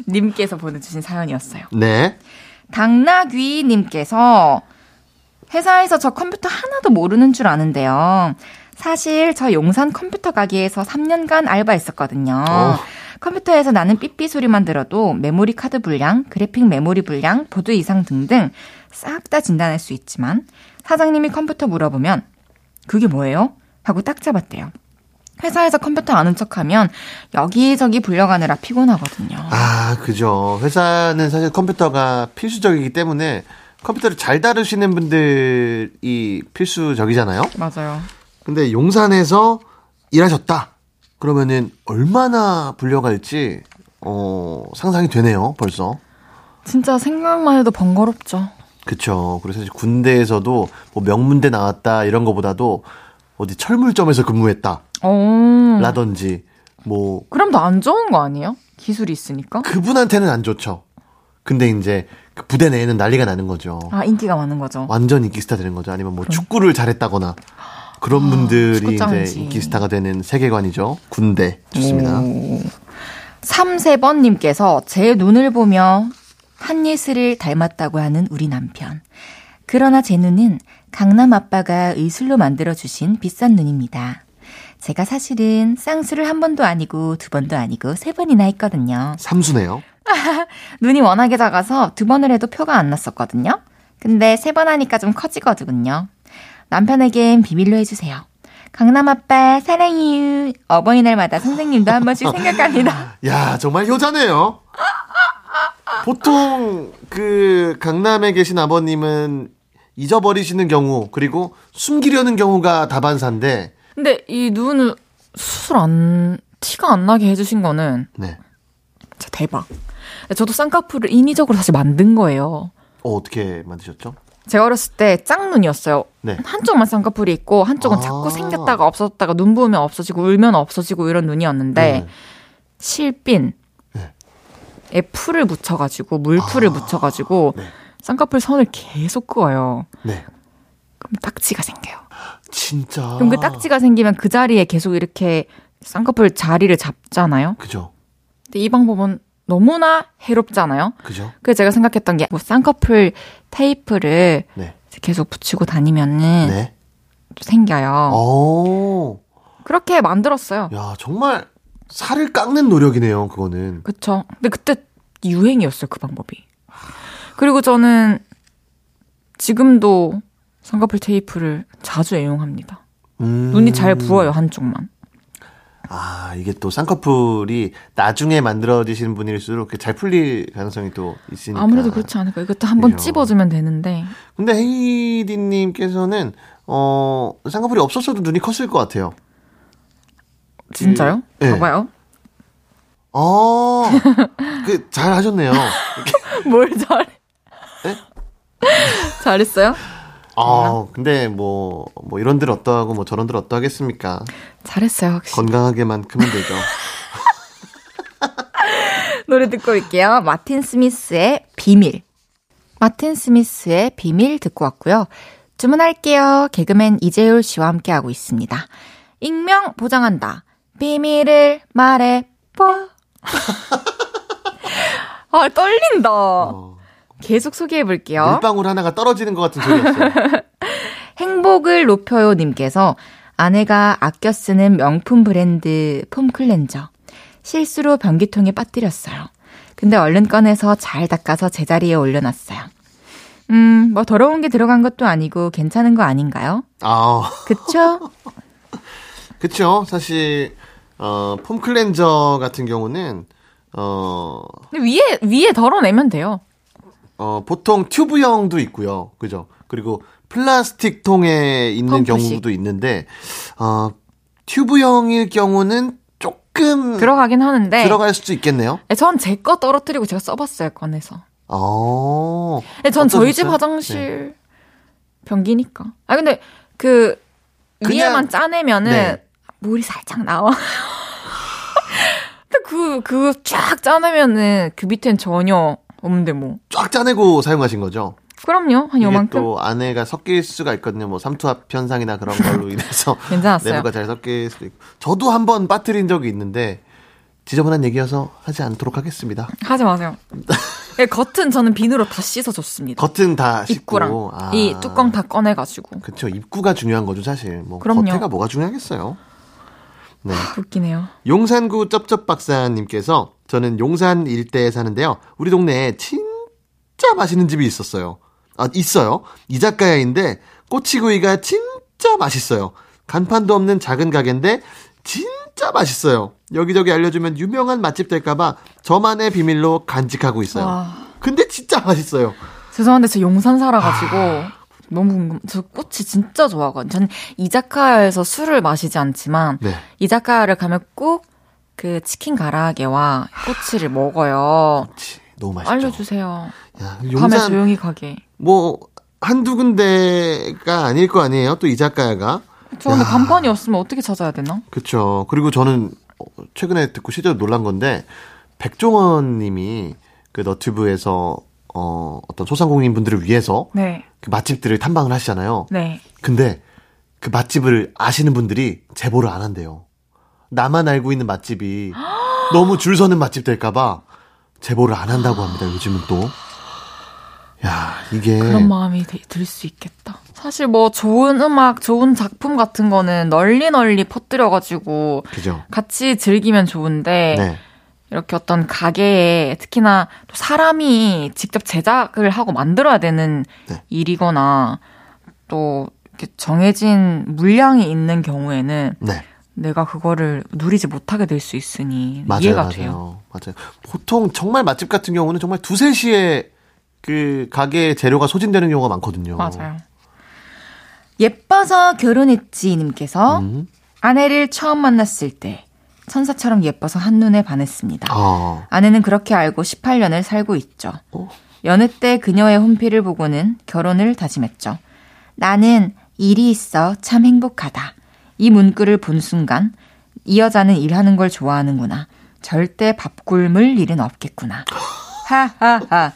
님께서 보내주신 사연이었어요. 네. 당나귀님께서 회사에서 저 컴퓨터 하나도 모르는 줄 아는데요. 사실 저 용산 컴퓨터 가게에서 삼 년간 알바했었거든요. 어. 컴퓨터에서 나는 삐삐 소리만 들어도 메모리 카드 불량, 그래픽 메모리 불량, 보드 이상 등등 싹 다 진단할 수 있지만 사장님이 컴퓨터 물어보면 그게 뭐예요? 하고 딱 잡았대요. 회사에서 컴퓨터 아는 척하면 여기저기 불려가느라 피곤하거든요. 아, 그죠. 회사는 사실 컴퓨터가 필수적이기 때문에 컴퓨터를 잘 다루시는 분들이 필수적이잖아요. 맞아요. 근데 용산에서 일하셨다. 그러면은 얼마나 불려갈지 어, 상상이 되네요, 벌써. 진짜 생각만 해도 번거롭죠. 그렇죠. 그래서 사실 군대에서도 뭐 명문대 나왔다 이런 거보다도 어디 철물점에서 근무했다. 오. 라든지 뭐 그럼 더 안 좋은 거 아니에요? 기술이 있으니까 그분한테는 안 좋죠. 근데 이제 그 부대 내에는 난리가 나는 거죠. 아 인기가 많은 거죠. 완전 인기 스타 되는 거죠. 아니면 뭐 그럼. 축구를 잘했다거나 그런 아, 분들이 이제 인기 스타가 되는 세계관이죠. 군대 좋습니다. 오. 삼세번님께서 제 눈을 보며 한예슬을 닮았다고 하는 우리 남편. 그러나 제 눈은 강남 아빠가 의술로 만들어주신 비싼 눈입니다. 제가 사실은 쌍수를 한 번도 아니고 두 번도 아니고 세 번이나 했거든요. 삼수네요. 눈이 워낙에 작아서 두 번을 해도 표가 안 났었거든요. 근데 세 번 하니까 좀 커지거든요. 남편에겐 비밀로 해주세요. 강남 아빠 사랑해요. 어버이날마다 선생님도 한 번씩 생각합니다. 야 정말 효자네요. 보통 그 강남에 계신 아버님은 잊어버리시는 경우 그리고 숨기려는 경우가 다반사인데 근데 이 눈을 수술 안 티가 안 나게 해주신 거는 네. 진짜 대박. 저도 쌍꺼풀을 인위적으로 사실 만든 거예요. 어, 어떻게 만드셨죠? 제가 어렸을 때 짝눈이었어요. 네. 한쪽만 쌍꺼풀이 있고 한쪽은 아~ 자꾸 생겼다가 없어졌다가 눈 부으면 없어지고 울면 없어지고 이런 눈이었는데 음. 실핀에 네. 풀을 묻혀가지고 물풀을 아~ 묻혀가지고 네. 쌍꺼풀 선을 계속 그어요. 네. 그럼 딱지가 생겨요. 진짜. 그럼 그 딱지가 생기면 그 자리에 계속 이렇게 쌍꺼풀 자리를 잡잖아요. 그죠. 근데 이 방법은 너무나 해롭잖아요. 그죠. 그래서 제가 생각했던 게 뭐 쌍꺼풀 테이프를 네. 계속 붙이고 다니면은 네. 생겨요. 오. 그렇게 만들었어요. 야 정말 살을 깎는 노력이네요, 그거는. 그렇죠. 근데 그때 유행이었어요, 그 방법이. 그리고 저는 지금도. 쌍꺼풀 테이프를 자주 애용합니다. 음. 눈이 잘 부어요, 한쪽만. 아, 이게 또 쌍꺼풀이 나중에 만들어지시는 분일수록 잘 풀릴 가능성이 또 있으니까. 아무래도 그렇지 않을까. 이것도 한번 찝어주면 되는데. 근데 헤이디님께서는 어, 쌍꺼풀이 없었어도 눈이 컸을 것 같아요. 진짜요? 그, 네. 봐봐요. 어, 그, 잘 하셨네요. 뭘 잘해. 네? 잘했어요? 아, 근데 뭐, 뭐 이런들 어떠하고 뭐 저런들 어떠하겠습니까? 잘했어요, 확실히. 건강하게만 크면 되죠. 노래 듣고 올게요. 마틴 스미스의 비밀. 마틴 스미스의 비밀 듣고 왔고요. 주문할게요. 개그맨 이재율 씨와 함께하고 있습니다. 익명 보장한다. 비밀을 말해봐. 아, 떨린다. 어. 계속 소개해볼게요. 물방울 하나가 떨어지는 것 같은 소리였어요. 행복을 높여요 님께서 아내가 아껴 쓰는 명품 브랜드 폼클렌저 실수로 변기통에 빠뜨렸어요. 근데 얼른 꺼내서 잘 닦아서 제자리에 올려놨어요. 음, 뭐 더러운 게 들어간 것도 아니고 괜찮은 거 아닌가요? 아, 그쵸? 그쵸. 사실 어, 폼클렌저 같은 경우는 어 근데 위에 위에 덜어내면 돼요. 어, 보통 튜브형도 있고요. 그죠? 그리고 플라스틱 통에 있는 펌프식. 경우도 있는데, 어, 튜브형일 경우는 조금. 들어가긴 하는데. 들어갈 수도 있겠네요? 네, 전 제 거 떨어뜨리고 제가 써봤어요, 꺼내서. 어. 네, 전 저희 집 화장실 네. 변기니까. 아, 근데 그, 그냥, 위에만 짜내면은 네. 물이 살짝 나와. 근데 그, 그 쫙 짜내면은 그 밑엔 전혀 없는데 뭐. 쫙 짜내고 사용하신 거죠? 그럼요. 한 요만큼. 이게 또 안에가 섞일 수가 있거든요. 뭐 삼투압 현상이나 그런 걸로 인해서 괜찮았어요. 내부가 잘 섞일 수도 있고. 저도 한번 빠뜨린 적이 있는데 지저분한 얘기여서 하지 않도록 하겠습니다. 하지 마세요. 네, 겉은 저는 비누로 다 씻어줬습니다. 겉은 다 씻고. 입구랑 아. 이 뚜껑 다 꺼내가지고. 그렇죠. 입구가 중요한 거죠 사실. 뭐 그럼요. 겉에가 뭐가 중요하겠어요. 네. 웃기네요. 용산구 쩝쩝박사님께서 저는 용산 일대에 사는데요. 우리 동네에 진짜 맛있는 집이 있었어요. 아, 있어요. 이자카야인데 꼬치구이가 진짜 맛있어요. 간판도 없는 작은 가게인데 진짜 맛있어요. 여기저기 알려주면 유명한 맛집 될까봐 저만의 비밀로 간직하고 있어요. 와. 근데 진짜 맛있어요. 죄송한데 저 용산 살아가지고 아. 너무 궁금. 저 꼬치 진짜 좋아하거든요. 저는 이자카야에서 술을 마시지 않지만 네. 이자카야를 가면 꼭 그 치킨 가라아게와 꼬치를 먹어요. 그치, 너무 맛있죠. 알려주세요. 야, 용산, 밤에 조용히 가게. 뭐 한두 군데가 아닐 거 아니에요. 또 이자카야가. 저 근데 간판이 없으면 어떻게 찾아야 되나? 그렇죠. 그리고 저는 최근에 듣고 실제로 놀란 건데 백종원님이 그 너튜브에서 어, 어떤 소상공인 분들을 위해서 네. 그 맛집들을 탐방을 하시잖아요. 네. 근데 그 맛집을 아시는 분들이 제보를 안 한대요. 나만 알고 있는 맛집이 너무 줄 서는 맛집 될까봐 제보를 안 한다고 합니다. 요즘은 또. 야, 이게. 그런 마음이 들 수 있겠다. 사실 뭐 좋은 음악, 좋은 작품 같은 거는 널리 널리 퍼뜨려가지고. 그죠. 같이 즐기면 좋은데. 네. 이렇게 어떤 가게에 특히나 또 사람이 직접 제작을 하고 만들어야 되는 네. 일이거나 또 이렇게 정해진 물량이 있는 경우에는. 네. 내가 그거를 누리지 못하게 될 수 있으니 맞아요, 이해가 맞아요. 돼요. 맞아요. 보통 정말 맛집 같은 경우는 정말 두세 시에 그 가게 재료가 소진되는 경우가 많거든요. 맞아요. 예뻐서 결혼했지 님께서 음. 아내를 처음 만났을 때 천사처럼 예뻐서 한눈에 반했습니다. 어. 아내는 그렇게 알고 십팔 년을 살고 있죠. 어? 연애 때 그녀의 홈피를 보고는 결혼을 다짐했죠. 나는 일이 있어 참 행복하다. 이 문구를 본 순간 이 여자는 일하는 걸 좋아하는구나. 절대 밥 굶을 일은 없겠구나. 하하하.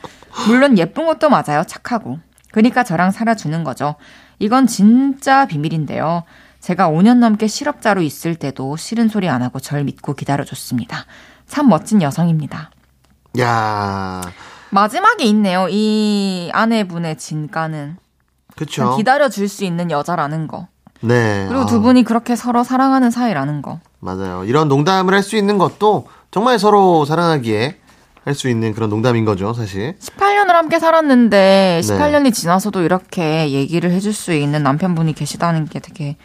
물론 예쁜 것도 맞아요. 착하고. 그러니까 저랑 살아주는 거죠. 이건 진짜 비밀인데요. 제가 오 년 넘게 실업자로 있을 때도 싫은 소리 안 하고 절 믿고 기다려줬습니다. 참 멋진 여성입니다. 야 마지막에 있네요. 이 아내분의 진가는. 그렇죠. 기다려줄 수 있는 여자라는 거. 네. 그리고 두 분이 아. 그렇게 서로 사랑하는 사이라는 거. 맞아요. 이런 농담을 할 수 있는 것도 정말 서로 사랑하기에 할 수 있는 그런 농담인 거죠, 사실. 십팔 년을 함께 살았는데 십팔 년이 네. 지나서도 이렇게 얘기를 해줄 수 있는 남편분이 계시다는 게 되게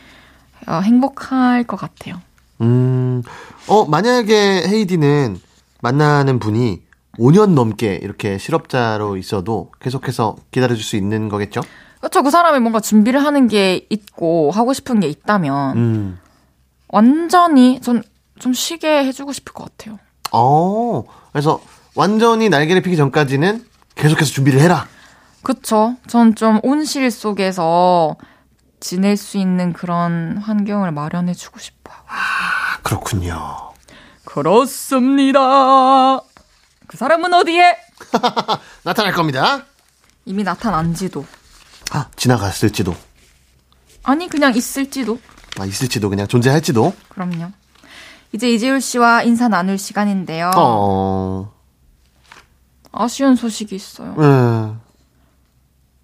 어, 행복할 것 같아요. 음, 어 만약에 헤이디는 만나는 분이 오 년 넘게 이렇게 실업자로 있어도 계속해서 기다려줄 수 있는 거겠죠? 그렇죠. 그 사람이 뭔가 준비를 하는 게 있고 하고 싶은 게 있다면 음. 완전히 전 좀 쉬게 해주고 싶을 것 같아요. 어, 그래서 완전히 날개를 피기 전까지는 계속해서 준비를 해라. 그쵸. 전 좀 온실 속에서 지낼 수 있는 그런 환경을 마련해주고 싶어요. 아, 그렇군요. 그렇습니다. 그 사람은 어디에? 나타날 겁니다. 이미 나타난지도. 아, 지나갔을지도. 아니, 그냥 있을지도. 아, 있을지도, 그냥 존재할지도. 그럼요. 이제 이재율 씨와 인사 나눌 시간인데요. 어... 아쉬운 소식이 있어요. 네.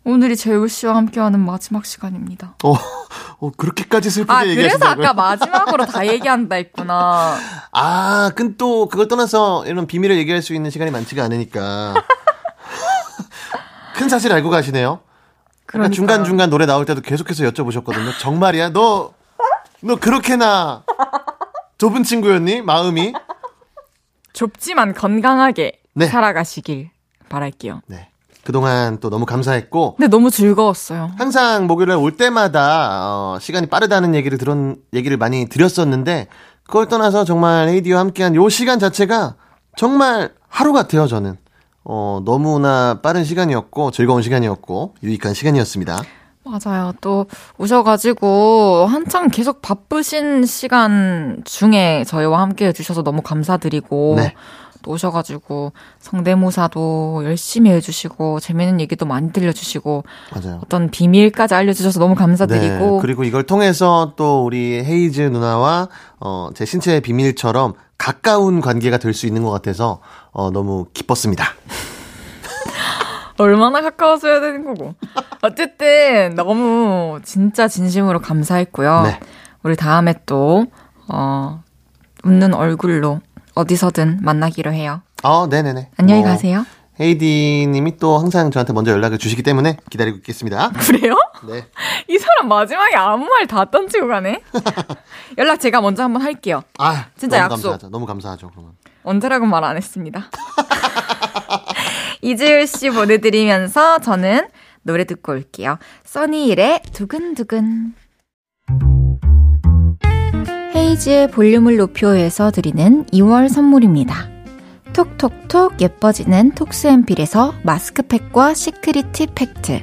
오늘이 재율 씨와 함께하는 마지막 시간입니다. 어, 어 그렇게까지 슬프게 아, 얘기하신다고요? 아, 그래서 아까 마지막으로 다 얘기한다 했구나. 아, 근 또 그걸 떠나서 이런 비밀을 얘기할 수 있는 시간이 많지가 않으니까. 큰 사실 알고 가시네요. 그러니까 중간중간 노래 나올 때도 계속해서 여쭤보셨거든요. 정말이야? 너, 너 그렇게나 좁은 친구였니? 마음이? 좁지만 건강하게 네. 살아가시길 바랄게요. 네. 그동안 또 너무 감사했고. 네, 너무 즐거웠어요. 항상 목요일에 올 때마다 어, 시간이 빠르다는 얘기를 들은, 얘기를 많이 드렸었는데 그걸 떠나서 정말 헤이디와 함께한 요 시간 자체가 정말 하루 같아요, 저는. 어, 너무나 빠른 시간이었고 즐거운 시간이었고 유익한 시간이었습니다. 맞아요. 또 오셔가지고 한참 계속 바쁘신 시간 중에 저희와 함께 해주셔서 너무 감사드리고 네. 또 오셔가지고 성대모사도 열심히 해주시고 재미있는 얘기도 많이 들려주시고 맞아요. 어떤 비밀까지 알려주셔서 너무 감사드리고 네. 그리고 이걸 통해서 또 우리 헤이즈 누나와 어, 제 신체의 비밀처럼 가까운 관계가 될 수 있는 것 같아서 어, 너무 기뻤습니다. 얼마나 가까워져야 되는 거고. 어쨌든 너무 진짜 진심으로 감사했고요. 네. 우리 다음에 또 어, 웃는 얼굴로 어디서든 만나기로 해요. 어, 네네네. 안녕히 뭐, 가세요. 헤이디님이 또 항상 저한테 먼저 연락을 주시기 때문에 기다리고 있겠습니다. 그래요? 네. 이 사람 마지막에 아무 말 다 던지고 가네. 연락 제가 먼저 한번 할게요. 아, 진짜 너무 약속. 감사하죠. 너무 감사하죠. 그러면. 언제라고 말 안 했습니다. 이재율 씨 보내드리면서 저는 노래 듣고 올게요. 써니힐의 두근두근. 헤이즈의 볼륨을 높여서 드리는 이월 선물입니다. 톡톡톡 예뻐지는 톡스앰필에서 마스크팩과 시크릿티 팩트,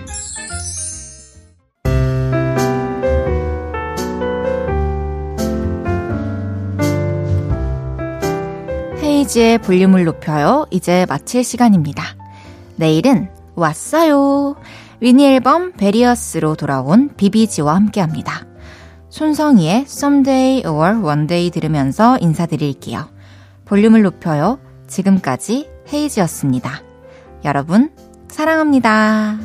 헤이즈의 볼륨을 높여요. 이제 마칠 시간입니다. 내일은 왔어요. 미니 앨범 베리어스로 돌아온 비비지와 함께합니다. 손성희의 Someday or One Day 들으면서 인사드릴게요. 볼륨을 높여요. 지금까지 헤이즈였습니다. 여러분, 사랑합니다.